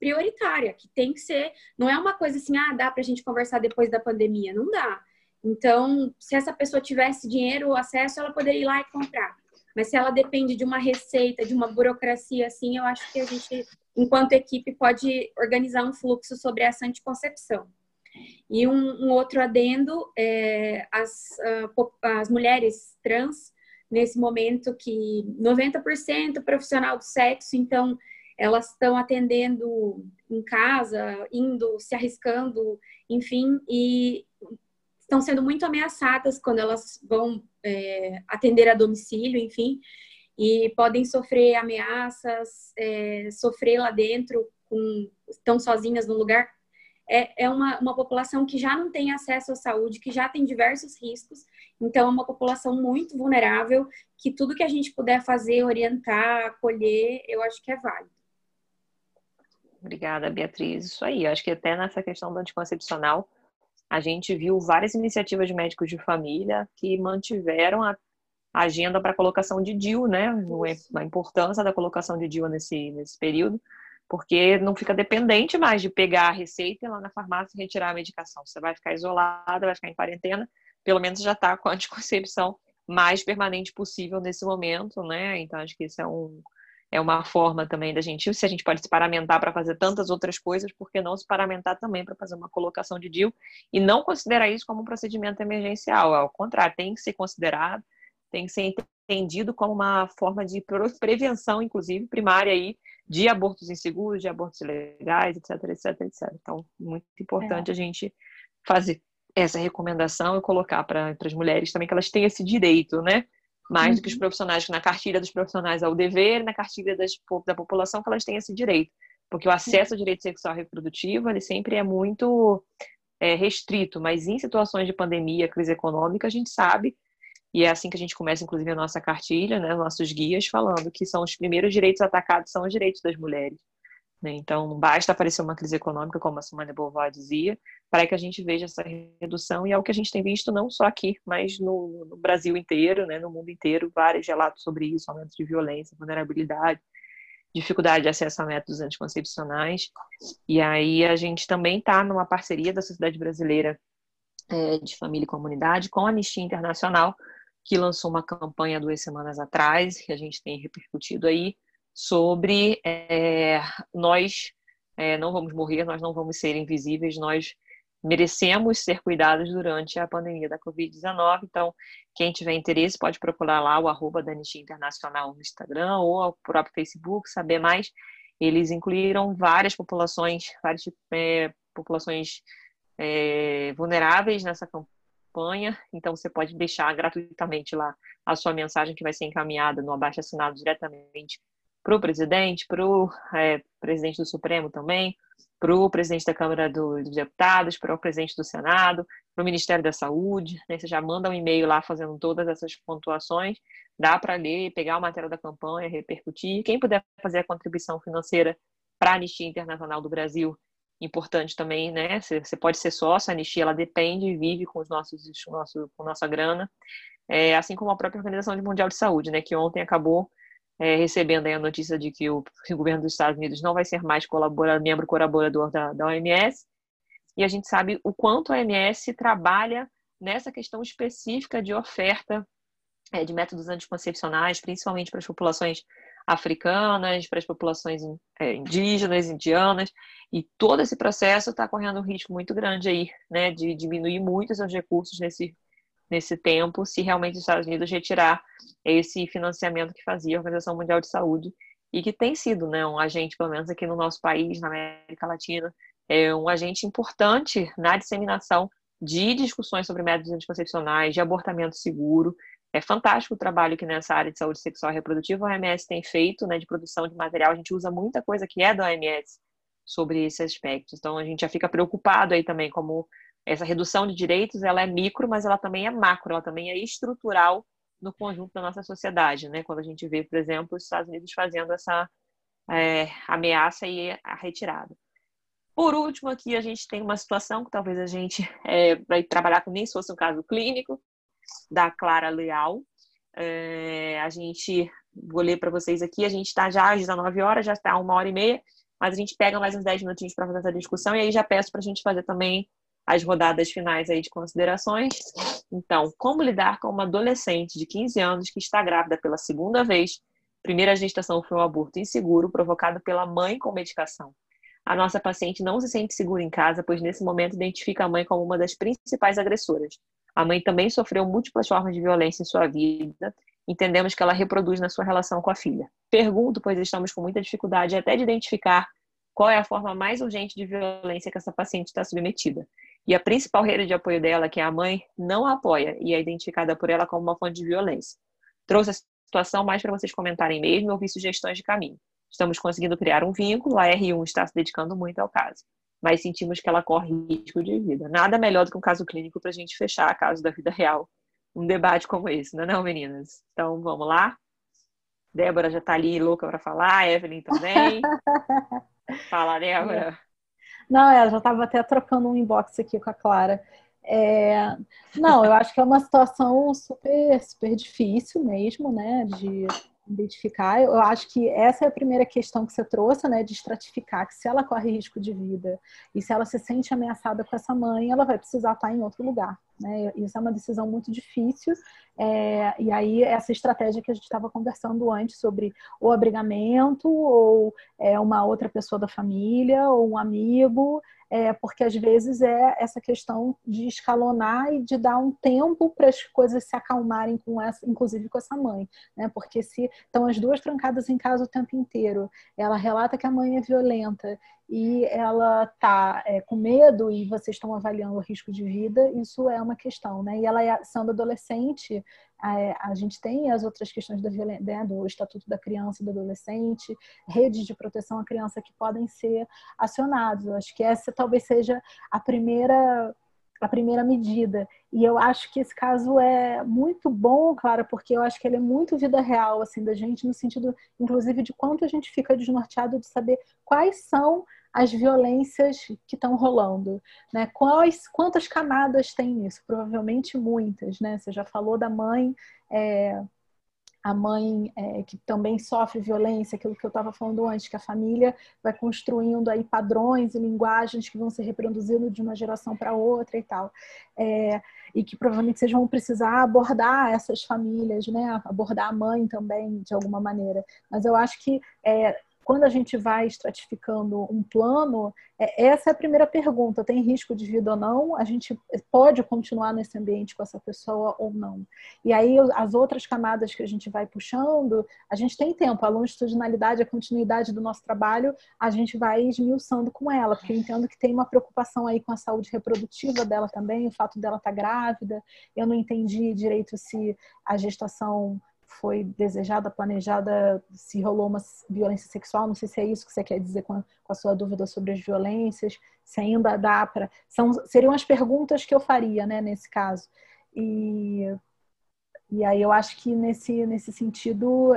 prioritária, que tem que ser, não é uma coisa assim, ah, dá pra gente conversar depois da pandemia, não dá. Então, se essa pessoa tivesse dinheiro ou acesso, ela poderia ir lá e comprar. Mas se ela depende de uma receita, de uma burocracia, assim, eu acho que a gente, enquanto equipe, pode organizar um fluxo sobre essa anticoncepção. E um outro adendo, as mulheres trans, nesse momento que 90% profissional do sexo, então elas estão atendendo em casa, indo, se arriscando, enfim, e estão sendo muito ameaçadas quando elas vão atender a domicílio, enfim, e podem sofrer ameaças, sofrer lá dentro, estão sozinhas no lugar. É uma população que já não tem acesso à saúde, que já tem diversos riscos, então é uma população muito vulnerável, que tudo que a gente puder fazer, orientar, acolher, eu acho que é válido. Obrigada, Beatriz. Isso aí, eu acho que até nessa questão do anticoncepcional, a gente viu várias iniciativas de médicos de família que mantiveram a agenda para a colocação de DIU, né? A importância da colocação de DIU nesse período, porque não fica dependente mais de pegar a receita e ir lá na farmácia e retirar a medicação. Você vai ficar isolada, vai ficar em quarentena, pelo menos já está com a anticoncepção mais permanente possível nesse momento, né? Então, acho que isso é uma forma também da gente, se a gente pode se paramentar para fazer tantas outras coisas, por que não se paramentar também para fazer uma colocação de DIU e não considerar isso como um procedimento emergencial? Ao contrário, tem que ser considerado, tem que ser entendido como uma forma de prevenção, inclusive, primária aí, de abortos inseguros, de abortos ilegais, etc, etc, etc. Então, muito importante a gente fazer essa recomendação e colocar para as mulheres também que elas têm esse direito, né? Mais do que os profissionais, que na cartilha dos profissionais é o dever, na cartilha da população que elas têm esse direito. Porque o acesso ao direito sexual e reprodutivo, ele sempre é muito restrito, mas em situações de pandemia, crise econômica, a gente sabe, e é assim que a gente começa, inclusive, a nossa cartilha, né, nossos guias, falando que são os primeiros direitos atacados, são os direitos das mulheres. Né? Então, não basta aparecer uma crise econômica, como a Simone de Beauvoir dizia, para que a gente veja essa redução, e é o que a gente tem visto não só aqui, mas no Brasil inteiro, né, no mundo inteiro, vários relatos sobre isso, aumento de violência, vulnerabilidade, dificuldade de acesso a métodos anticoncepcionais. E aí a gente também está numa parceria da Sociedade Brasileira de Família e Comunidade com a Amnistia Internacional, que lançou uma campanha 2 semanas atrás, que a gente tem repercutido aí, sobre nós não vamos morrer, nós não vamos ser invisíveis, nós merecemos ser cuidados durante a pandemia da Covid-19. Então, quem tiver interesse pode procurar lá o @da Anistia Internacional no Instagram ou o próprio Facebook, saber mais. Eles incluíram várias populações vulneráveis nessa campanha. Então, você pode deixar gratuitamente lá a sua mensagem, que vai ser encaminhada no abaixo-assinado diretamente para o presidente, para o presidente do Supremo também, para o presidente da Câmara dos Deputados, para o presidente do Senado, para o Ministério da Saúde. Né? Você já manda um e-mail lá fazendo todas essas pontuações. Dá para ler, pegar o material da campanha, repercutir. Quem puder fazer a contribuição financeira para a Anistia Internacional do Brasil, importante também, né? Você pode ser sócio, a Anistia, ela depende e vive com nossa grana, assim como a própria Organização Mundial de Saúde, né? Que ontem acabou recebendo aí a notícia de que o governo dos Estados Unidos não vai ser mais membro colaborador da OMS, e a gente sabe o quanto a OMS trabalha nessa questão específica de oferta de métodos anticoncepcionais, principalmente para as populações africanas, para as populações indígenas, indianas, e todo esse processo está correndo um risco muito grande aí, né, de diminuir muito os seus recursos nesse tempo, se realmente os Estados Unidos retirar esse financiamento que fazia a Organização Mundial de Saúde, e que tem sido, né, um agente, pelo menos aqui no nosso país, na América Latina, um agente importante na disseminação de discussões sobre métodos anticoncepcionais, de abortamento seguro. É fantástico o trabalho que nessa área de saúde sexual e reprodutiva a OMS tem feito, né, de produção de material. A gente usa muita coisa que é da OMS sobre esse aspecto. Então, a gente já fica preocupado aí também como essa redução de direitos, ela é micro, mas ela também é macro, ela também é estrutural no conjunto da nossa sociedade, né? Quando a gente vê, por exemplo, os Estados Unidos fazendo essa ameaça e a retirada. Por último, aqui a gente tem uma situação que talvez a gente vai trabalhar com nem se fosse um caso clínico, da Clara Leal. A gente, vou ler para vocês aqui, a gente está já às 19 horas, já está 1h30, mas a gente pega mais uns 10 minutinhos para fazer essa discussão e aí já peço para a gente fazer também as rodadas finais aí de considerações. Então, como lidar com uma adolescente de 15 anos que está grávida pela segunda vez? Primeira gestação foi um aborto inseguro provocado pela mãe com medicação. A nossa paciente não se sente segura em casa, pois nesse momento identifica a mãe como uma das principais agressoras. A mãe também sofreu múltiplas formas de violência em sua vida. Entendemos que ela reproduz na sua relação com a filha. Pergunto, pois estamos com muita dificuldade até de identificar qual é a forma mais urgente de violência que essa paciente está submetida. E a principal rede de apoio dela, que é a mãe, não a apoia e é identificada por ela como uma fonte de violência. Trouxe a situação mais para vocês comentarem mesmo e ouvir sugestões de caminho. Estamos conseguindo criar um vínculo, a R1 está se dedicando muito ao caso, mas sentimos que ela corre risco de vida. Nada melhor do que um caso clínico para a gente fechar caso da vida real, um debate como esse, não é não, meninas? Então, vamos lá. Débora já está ali louca para falar, Evelyn também. Fala, Débora. Não, ela já estava até trocando um inbox aqui com a Clara. Não, eu acho que é uma situação super, super difícil mesmo, né, de identificar. Eu acho que essa é a primeira questão que você trouxe, né, de estratificar que se ela corre risco de vida e se ela se sente ameaçada com essa mãe, ela vai precisar estar em outro lugar, né? Isso é uma decisão muito difícil. E aí essa estratégia que a gente estava conversando antes sobre o abrigamento ou uma outra pessoa da família ou um amigo, porque às vezes é essa questão de escalonar e de dar um tempo para as coisas se acalmarem, com essa, inclusive com essa mãe, né? Porque se estão as duas trancadas em casa o tempo inteiro, ela relata que a mãe é violenta e ela está com medo e vocês estão avaliando o risco de vida, isso é uma questão, né? E ela, sendo adolescente, a gente tem as outras questões da violência, né, do Estatuto da Criança e do Adolescente, redes de proteção à criança que podem ser acionados. Eu acho que essa talvez seja a primeira medida. E eu acho que esse caso é muito bom, Clara, porque eu acho que ele é muito vida real, assim, da gente, no sentido, inclusive, de quanto a gente fica desnorteado de saber quais são as violências que estão rolando, né? Quantas camadas tem nisso? Provavelmente muitas, né? Você já falou da mãe, a mãe que também sofre violência, aquilo que eu estava falando antes, que a família vai construindo aí padrões e linguagens que vão se reproduzindo de uma geração para outra e tal. E que provavelmente vocês vão precisar abordar essas famílias, né? Abordar a mãe também, de alguma maneira. Mas eu acho que quando a gente vai estratificando um plano, essa é a primeira pergunta: tem risco de vida ou não? A gente pode continuar nesse ambiente com essa pessoa ou não? E aí as outras camadas que a gente vai puxando, a gente tem tempo, a longitudinalidade, a continuidade do nosso trabalho, a gente vai esmiuçando com ela, porque eu entendo que tem uma preocupação aí com a saúde reprodutiva dela também, o fato dela estar grávida. Eu não entendi direito se a gestação foi desejada, planejada, se rolou uma violência sexual, não sei se é isso que você quer dizer com a sua dúvida sobre as violências, se ainda dá para... Seriam as perguntas que eu faria, né, nesse caso. E aí eu acho que nesse sentido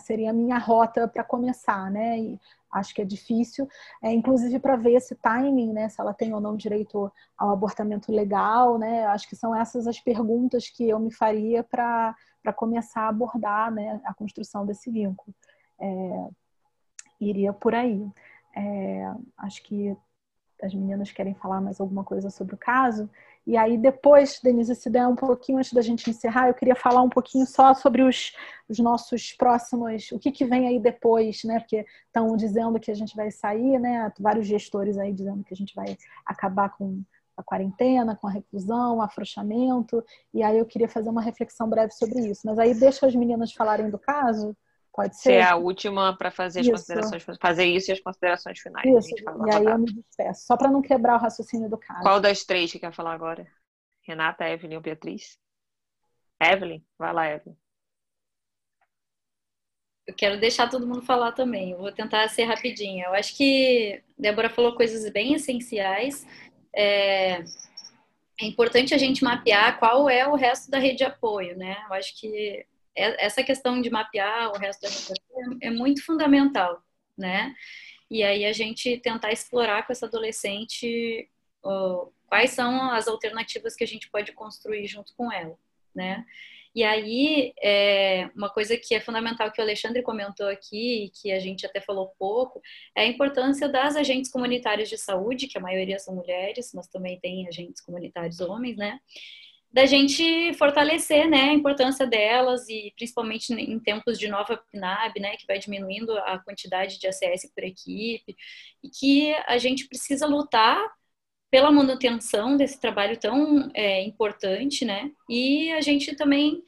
seria a minha rota para começar, né? E acho que é difícil, inclusive para ver esse timing, né? Se ela tem ou não direito ao abortamento legal, né? Eu acho que são essas as perguntas que eu me faria para começar a abordar, né, a construção desse vínculo. Iria por aí. Acho que as meninas querem falar mais alguma coisa sobre o caso. E aí depois, Denise, se der um pouquinho antes da gente encerrar, eu queria falar um pouquinho só sobre os nossos próximos, o que vem aí depois, né? Porque estão dizendo que a gente vai sair, né? Vários gestores aí dizendo que a gente vai acabar com a quarentena, com a reclusão, o afrouxamento, e aí eu queria fazer uma reflexão breve sobre isso. Mas aí deixa as meninas falarem do caso, pode ser? É a última para fazer as considerações, fazer isso e as considerações finais. Isso, e aí eu me despeço, só para não quebrar o raciocínio do caso. Qual das três que quer falar agora? Renata, Evelyn ou Beatriz? Evelyn? Vai lá, Evelyn. Eu quero deixar todo mundo falar também, eu vou tentar ser rapidinha. Eu acho que Débora falou coisas bem essenciais. é importante a gente mapear qual é o resto da rede de apoio, né? Eu acho que essa questão de mapear o resto da rede de apoio é muito fundamental, né? E aí a gente tentar explorar com essa adolescente quais são as alternativas que a gente pode construir junto com ela, né? E aí, uma coisa que é fundamental que o Alexandre comentou aqui, e que a gente até falou pouco, é a importância das agentes comunitárias de saúde, que a maioria são mulheres, mas também tem agentes comunitários homens, né? Da gente fortalecer, né, a importância delas, e principalmente em tempos de nova PNAB, né, que vai diminuindo a quantidade de ACS por equipe, e que a gente precisa lutar pela manutenção desse trabalho tão importante, né? E a gente também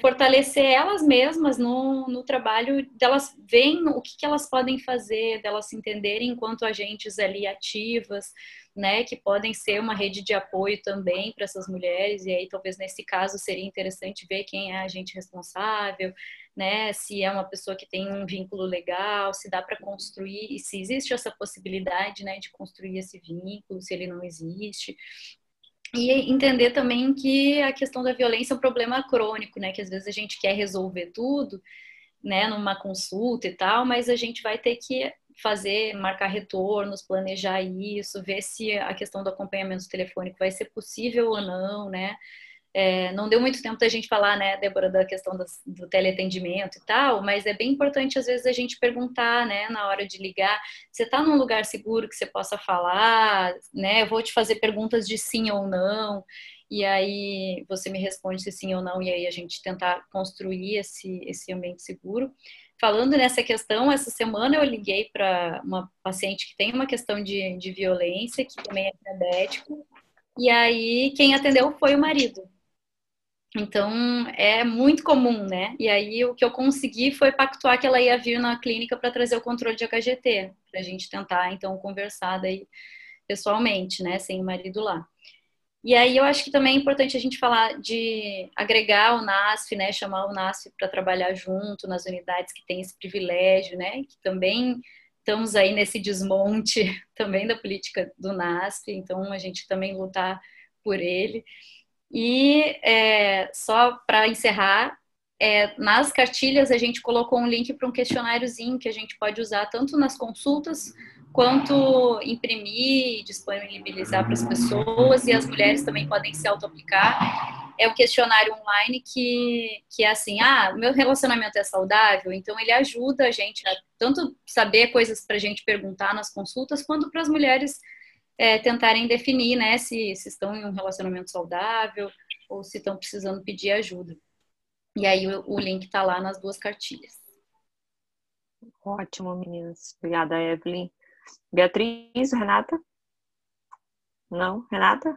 fortalecer elas mesmas no trabalho delas, veem o que elas podem fazer, delas se entenderem enquanto agentes ali ativas, né? Que podem ser uma rede de apoio também para essas mulheres, e aí talvez nesse caso seria interessante ver quem é a agente responsável, né? Se é uma pessoa que tem um vínculo legal, se dá para construir, e se existe essa possibilidade, né, de construir esse vínculo, se ele não existe. E entender também que a questão da violência é um problema crônico, né? Que às vezes a gente quer resolver tudo, né, numa consulta e tal, mas a gente vai ter que marcar retornos, planejar isso, ver se a questão do acompanhamento telefônico vai ser possível ou não, né? Não deu muito tempo da gente falar, né, Débora, da questão do teleatendimento e tal, mas é bem importante às vezes a gente perguntar, né, na hora de ligar, você está num lugar seguro que você possa falar, né, eu vou te fazer perguntas de sim ou não, e aí você me responde se sim ou não, e aí a gente tentar construir esse ambiente seguro. Falando nessa questão, essa semana eu liguei para uma paciente que tem uma questão de violência, que também é diabético, e aí quem atendeu foi o marido. Então, é muito comum, né? E aí, o que eu consegui foi pactuar que ela ia vir na clínica para trazer o controle de HGT, para a gente tentar, então, conversar daí pessoalmente, né? Sem o marido lá. E aí, eu acho que também é importante a gente falar de agregar o NASF, né? Chamar o NASF para trabalhar junto nas unidades que têm esse privilégio, né? Que também estamos aí nesse desmonte também da política do NASF, então, a gente também lutar por ele. E só para encerrar, nas cartilhas a gente colocou um link para um questionáriozinho que a gente pode usar tanto nas consultas quanto imprimir e disponibilizar para as pessoas, e as mulheres também podem se auto-aplicar. É um questionário online que é assim, meu relacionamento é saudável, então ele ajuda a gente a tanto saber coisas para a gente perguntar nas consultas, quanto para as mulheres tentarem definir, né, se estão em um relacionamento saudável ou se estão precisando pedir ajuda. E aí o link está lá nas duas cartilhas. Ótimo, meninas. Obrigada, Evelyn. Beatriz, Renata? Não? Renata?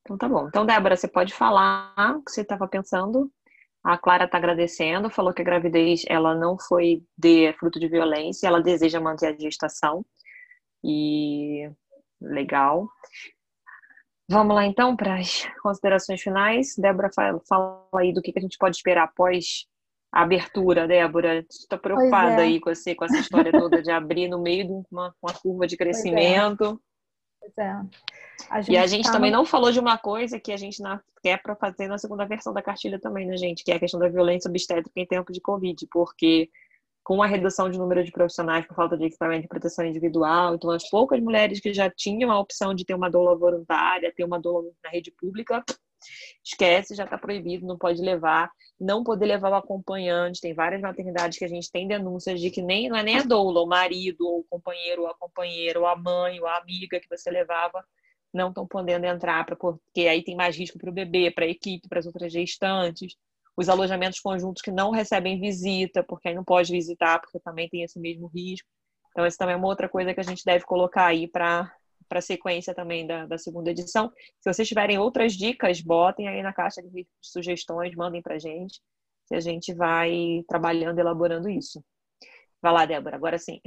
Então tá bom. Então, Débora, você pode falar o que você estava pensando. A Clara está agradecendo, falou que a gravidez ela não foi fruto de violência, ela deseja manter a gestação. E legal. Vamos lá então para as considerações finais. Débora, fala aí do que a gente pode esperar após a abertura, Débora. Estou preocupada aí com essa história toda de abrir no meio de uma curva de crescimento. Pois é. A gente também não falou de uma coisa que a gente quer para fazer na segunda versão da cartilha também, né, gente? Que é a questão da violência obstétrica em tempo de Covid, porque com a redução de número de profissionais por falta de equipamento de proteção individual. Então, as poucas mulheres que já tinham a opção de ter uma doula voluntária, ter uma doula na rede pública, esquece, já está proibido, não pode levar, não poder levar o acompanhante. Tem várias maternidades que a gente tem denúncias de que não é nem a doula, o marido, ou o companheiro, ou a companheira, ou a mãe, ou a amiga que você levava, não estão podendo entrar, porque aí tem mais risco para o bebê, para a equipe, para as outras gestantes. Os alojamentos conjuntos que não recebem visita, porque aí não pode visitar, porque também tem esse mesmo risco. Então, essa também é uma outra coisa que a gente deve colocar aí para a sequência também da segunda edição. Se vocês tiverem outras dicas, botem aí na caixa de sugestões, mandem para a gente, que a gente vai trabalhando, elaborando isso. Vai lá, Débora, agora sim.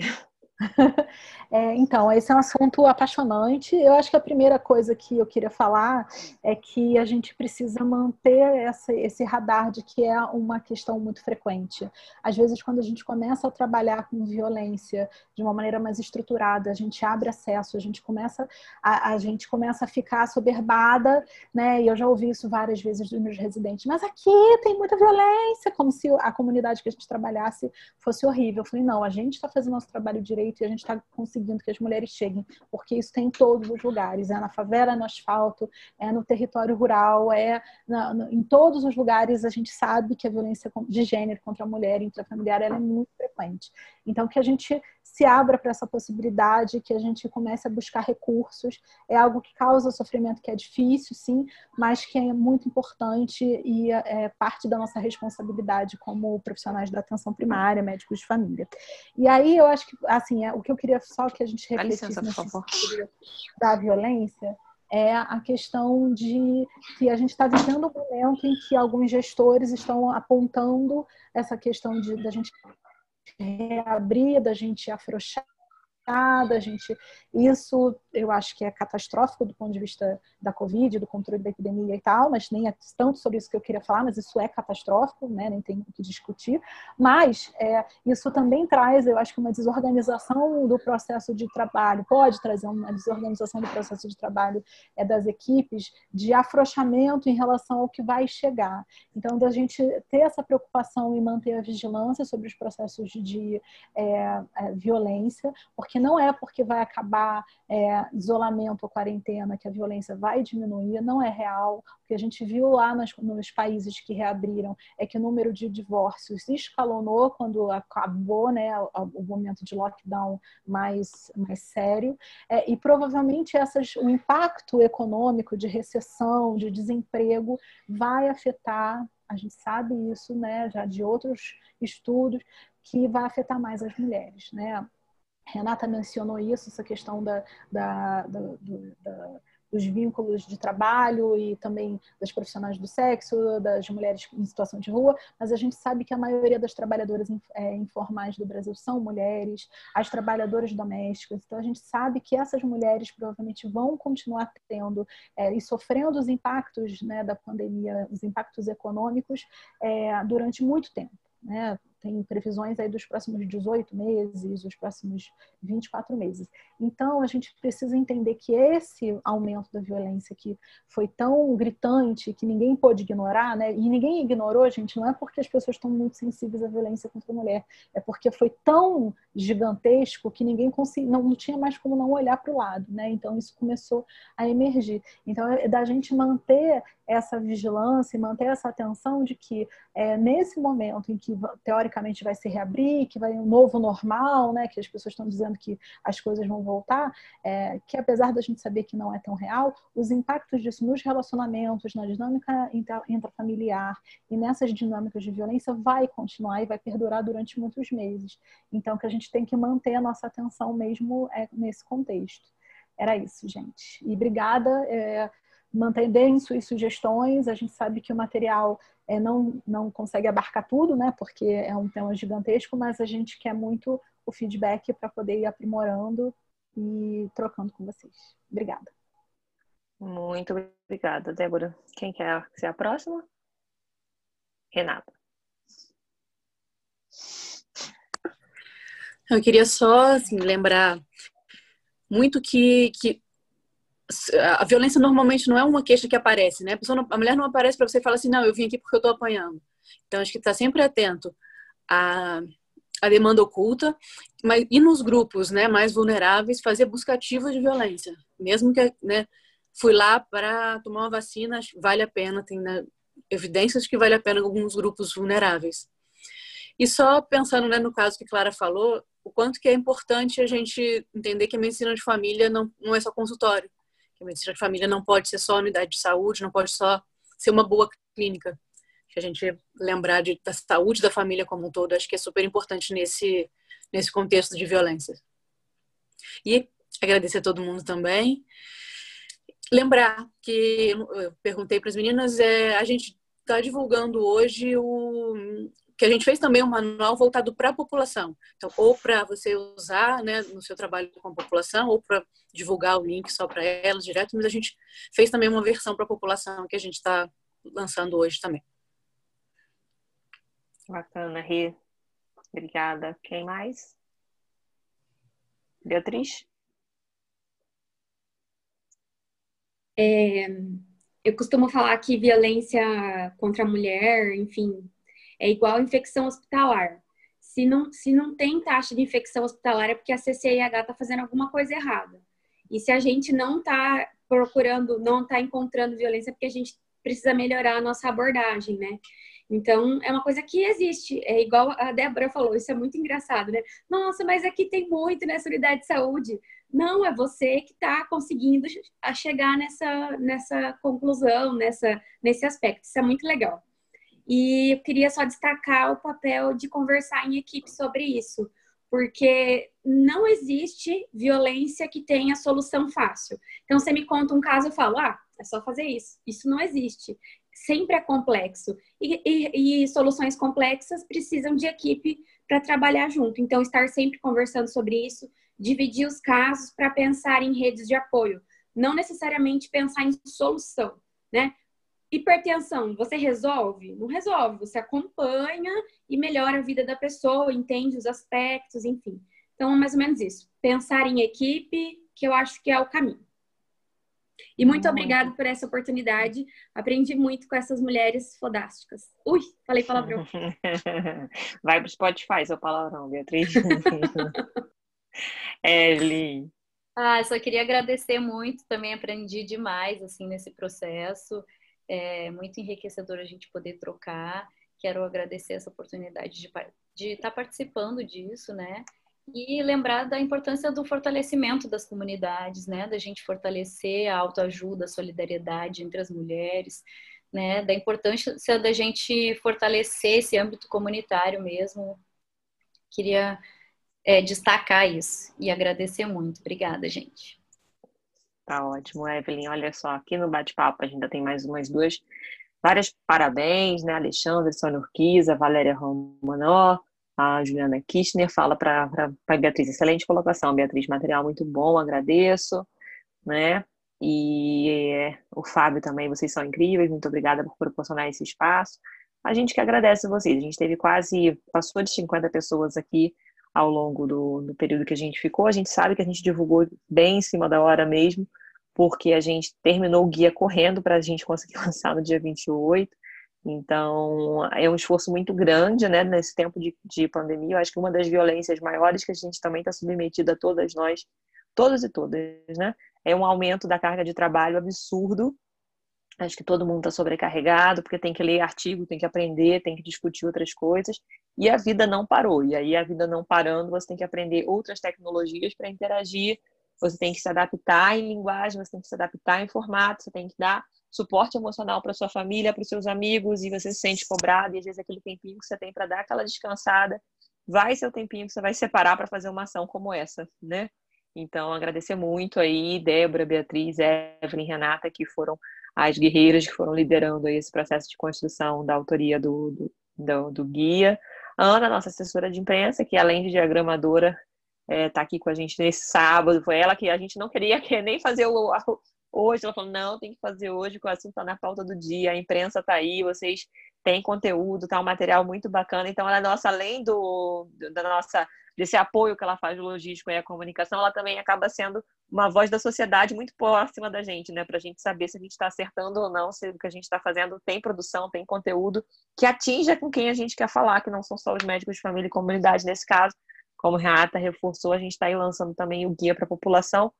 Então, esse é um assunto apaixonante. Eu acho que a primeira coisa que eu queria falar é que a gente precisa manter esse radar de que é uma questão muito frequente. Às vezes, quando a gente começa a trabalhar com violência de uma maneira mais estruturada, a gente abre acesso, a gente começa a ficar assoberbada, né? E eu já ouvi isso várias vezes dos meus residentes. Mas aqui tem muita violência, como se a comunidade que a gente trabalhasse fosse horrível. Eu falei, não, a gente está fazendo nosso trabalho direito e a gente está conseguindo que as mulheres cheguem, porque isso tem em todos os lugares. É na favela, é no asfalto, é no território rural, em todos os lugares a gente sabe que a violência de gênero contra a mulher intrafamiliar ela é muito frequente. Então, que a gente se abra para essa possibilidade, que a gente comece a buscar recursos, é algo que causa sofrimento, que é difícil, sim, mas que é muito importante e é parte da nossa responsabilidade como profissionais da atenção primária, médicos de família. E aí eu acho que, assim, o que eu queria só que a gente refletisse da violência é a questão de que a gente está vivendo um momento em que alguns gestores estão apontando essa questão da gente reabrir, da gente afrouxar, isso eu acho que é catastrófico do ponto de vista da Covid, do controle da epidemia e tal, mas nem é tanto sobre isso que eu queria falar, mas isso é catastrófico, né? Nem tem o que discutir, mas isso também traz, eu acho que uma desorganização do processo de trabalho, pode trazer uma desorganização do processo de trabalho das equipes, de afrouxamento em relação ao que vai chegar. Então, da gente ter essa preocupação e manter a vigilância sobre os processos de violência, porque não é porque vai acabar isolamento ou quarentena que a violência vai diminuir, não é real. O que a gente viu lá nos países que reabriram é que o número de divórcios escalonou quando acabou, né, o momento de lockdown mais sério. E provavelmente o impacto econômico de recessão, de desemprego, vai afetar, a gente sabe isso, né, já de outros estudos, que vai afetar mais as mulheres, né? Renata mencionou isso, essa questão dos vínculos de trabalho e também das profissionais do sexo, das mulheres em situação de rua, mas a gente sabe que a maioria das trabalhadoras informais do Brasil são mulheres, as trabalhadoras domésticas, então a gente sabe que essas mulheres provavelmente vão continuar tendo e sofrendo os impactos, né, da pandemia, os impactos econômicos durante muito tempo, né? Tem previsões aí dos próximos 18 meses, dos próximos 24 meses. Então, a gente precisa entender que esse aumento da violência que foi tão gritante, que ninguém pôde ignorar, né? E ninguém ignorou, gente, não é porque as pessoas estão muito sensíveis à violência contra a mulher, é porque foi tão gigantesco que ninguém não tinha mais como não olhar para o lado, né? Então, isso começou a emergir. Então, é da gente manter essa vigilância e manter essa atenção de que nesse momento em que, teoricamente, vai se reabrir, que vai um novo normal, né? Que as pessoas estão dizendo que as coisas vão voltar, que apesar da gente saber que não é tão real, os impactos disso nos relacionamentos, na dinâmica intrafamiliar e nessas dinâmicas de violência vai continuar e vai perdurar durante muitos meses. Então, que a gente tem que manter a nossa atenção mesmo nesse contexto. Era isso, gente. E obrigada. Mantenham suas sugestões, a gente sabe que o material não consegue abarcar tudo, né? Porque é um tema gigantesco, mas a gente quer muito o feedback para poder ir aprimorando e trocando com vocês. Obrigada. Muito obrigada, Débora. Quem quer ser a próxima? Renata. Eu queria só assim, lembrar muito que a violência normalmente não é uma queixa que aparece, né? A mulher não aparece para você e fala assim, não, eu vim aqui porque eu tô apanhando. Então, acho que tá sempre atento à demanda oculta, mas e nos grupos, né, mais vulneráveis, fazer busca ativa de violência. Mesmo que, né, fui lá para tomar uma vacina, vale a pena, tem, né, evidências que vale a pena em alguns grupos vulneráveis. E só pensando, né, no caso que Clara falou, o quanto que é importante a gente entender que a medicina de família não é só consultório. A medicina de família não pode ser só unidade de saúde, não pode só ser uma boa clínica. Que a gente lembrar da saúde da família como um todo, acho que é super importante nesse contexto de violência. E agradecer a todo mundo também. Lembrar que, eu perguntei para as meninas, a gente está divulgando hoje o que a gente fez também um manual voltado para a população. Então, ou para você usar, né, no seu trabalho com a população, ou para divulgar o link só para ela direto, mas a gente fez também uma versão para a população que a gente está lançando hoje também. Bacana, Rê. Obrigada. Quem mais? Beatriz? Eu costumo falar que violência contra a mulher, enfim, é igual a infecção hospitalar. Se não tem taxa de infecção hospitalar é porque a CCIH está fazendo alguma coisa errada. E se a gente não está procurando, não está encontrando violência, é porque a gente precisa melhorar a nossa abordagem, né? Então, é uma coisa que existe. É igual a Débora falou, isso é muito engraçado, né? Nossa, mas aqui tem muito nessa unidade de saúde. Não, é você que está conseguindo chegar nessa conclusão, nesse aspecto. Isso é muito legal. E eu queria só destacar o papel de conversar em equipe sobre isso, porque não existe violência que tenha solução fácil. Então, você me conta um caso, eu falo, ah, é só fazer isso. Isso não existe. Sempre é complexo. E soluções complexas precisam de equipe para trabalhar junto. Então, estar sempre conversando sobre isso, dividir os casos para pensar em redes de apoio. Não necessariamente pensar em solução, né? Hipertensão, você resolve? Não resolve. Você acompanha e melhora a vida da pessoa, entende os aspectos, enfim. Então, é mais ou menos isso. Pensar em equipe, que eu acho que é o caminho. E muito obrigada por essa oportunidade. Aprendi muito com essas mulheres fodásticas. Ui, falei palavrão. Vai pro Spotify, seu palavrão, Beatriz. Evelyn. Ah, só queria agradecer muito. Também aprendi demais, assim, nesse processo. É muito enriquecedor a gente poder trocar. Quero agradecer essa oportunidade de estar participando disso, né? E lembrar da importância do fortalecimento das comunidades, né? Da gente fortalecer a autoajuda, a solidariedade entre as mulheres, né? Da importância da gente fortalecer esse âmbito comunitário mesmo. Queria destacar isso e agradecer muito. Obrigada, gente. Tá ótimo, Evelyn. Olha só, aqui no bate-papo a gente ainda tem mais umas duas. Várias parabéns, né? Alexandre, Sônia Urquiza, Valéria Romanó, a Juliana Kirchner fala para a Beatriz. Excelente colocação, Beatriz. Material muito bom, agradeço, né? E o Fábio também, vocês são incríveis. Muito obrigada por proporcionar esse espaço. A gente que agradece vocês. A gente teve passou de 50 pessoas aqui ao longo do período que a gente ficou. A gente sabe que a gente divulgou bem em cima da hora mesmo, porque a gente terminou o guia correndo para a gente conseguir lançar no dia 28. Então, é um esforço muito grande, né, nesse tempo de pandemia. Eu acho que uma das violências maiores que a gente também está submetida a todas nós, todos e todas, né, é um aumento da carga de trabalho absurdo. Acho que todo mundo está sobrecarregado, porque tem que ler artigo, tem que aprender, tem que discutir outras coisas. E a vida não parou. E aí, a vida não parando, você tem que aprender outras tecnologias para interagir. Você tem que se adaptar em linguagem, você tem que se adaptar em formato, você tem que dar suporte emocional para sua família, para os seus amigos, e você se sente cobrado. E às vezes aquele tempinho que você tem para dar aquela descansada vai ser o tempinho que você vai separar para fazer uma ação como essa, né? Então, agradecer muito aí, Débora, Beatriz, Evelyn, Renata, que foram as guerreiras que foram liderando aí esse processo de construção da autoria do guia. A Ana, nossa assessora de imprensa, que além de diagramadora, tá aqui com a gente nesse sábado. Foi ela que a gente não queria nem fazer hoje. Ela falou, não, tem que fazer hoje, porque o assunto tá na pauta do dia, a imprensa tá aí, vocês têm conteúdo, tá um material muito bacana. Então, ela, nossa, além desse apoio que ela faz do logístico e a comunicação, ela também acaba sendo uma voz da sociedade muito próxima da gente, né? Para a gente saber se a gente está acertando ou não, se o que a gente está fazendo tem produção, tem conteúdo que atinja com quem a gente quer falar, que não são só os médicos de família e comunidade nesse caso. Como a Renata reforçou, a gente está aí lançando também o guia para a população,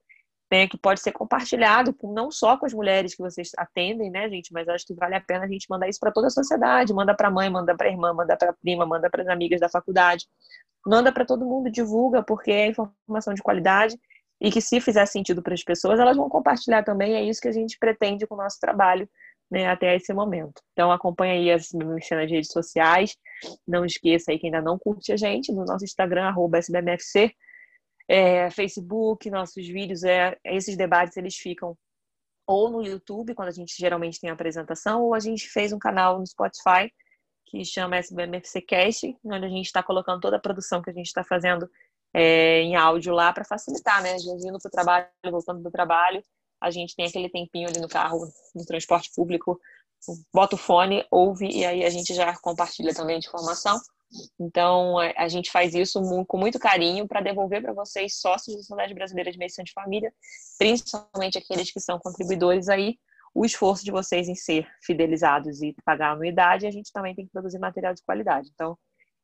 né, que pode ser compartilhado não só com as mulheres que vocês atendem, né, gente, mas acho que vale a pena a gente mandar isso para toda a sociedade. Manda para a mãe, manda para a irmã, manda para a prima, manda para as amigas da faculdade. Manda para todo mundo, divulga, porque é informação de qualidade e que, se fizer sentido para as pessoas, elas vão compartilhar também. É isso que a gente pretende com o nosso trabalho, né, até esse momento. Então, acompanha aí as cenas de redes sociais. Não esqueça aí que ainda não curte a gente no nosso Instagram, @SBMFC. Facebook, nossos vídeos, esses debates eles ficam ou no YouTube, quando a gente geralmente tem a apresentação, ou a gente fez um canal no Spotify que chama SBMFCCast, onde a gente está colocando toda a produção que a gente está fazendo em áudio lá para facilitar, né? Já vindo para o trabalho, voltando do trabalho, a gente tem aquele tempinho ali no carro, no transporte público, bota o fone, ouve e aí a gente já compartilha também de informação. Então, a gente faz isso com muito carinho para devolver para vocês, sócios da Sociedade Brasileira de Medicina de Família, principalmente aqueles que são contribuidores aí, o esforço de vocês em ser fidelizados e pagar a anuidade. A gente também tem que produzir material de qualidade. Então,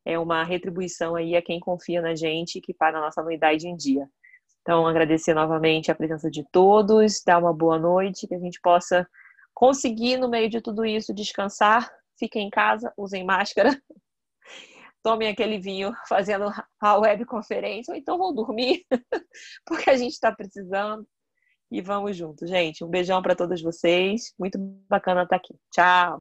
é uma retribuição aí a quem confia na gente e que paga a nossa anuidade em dia. Então, agradecer novamente a presença de todos, dar uma boa noite, que a gente possa conseguir, no meio de tudo isso, descansar, fiquem em casa, usem máscara, tomem aquele vinho fazendo a webconferência, ou então vão dormir, porque a gente está precisando. E vamos junto, gente. Um beijão para todos vocês. Muito bacana estar aqui. Tchau!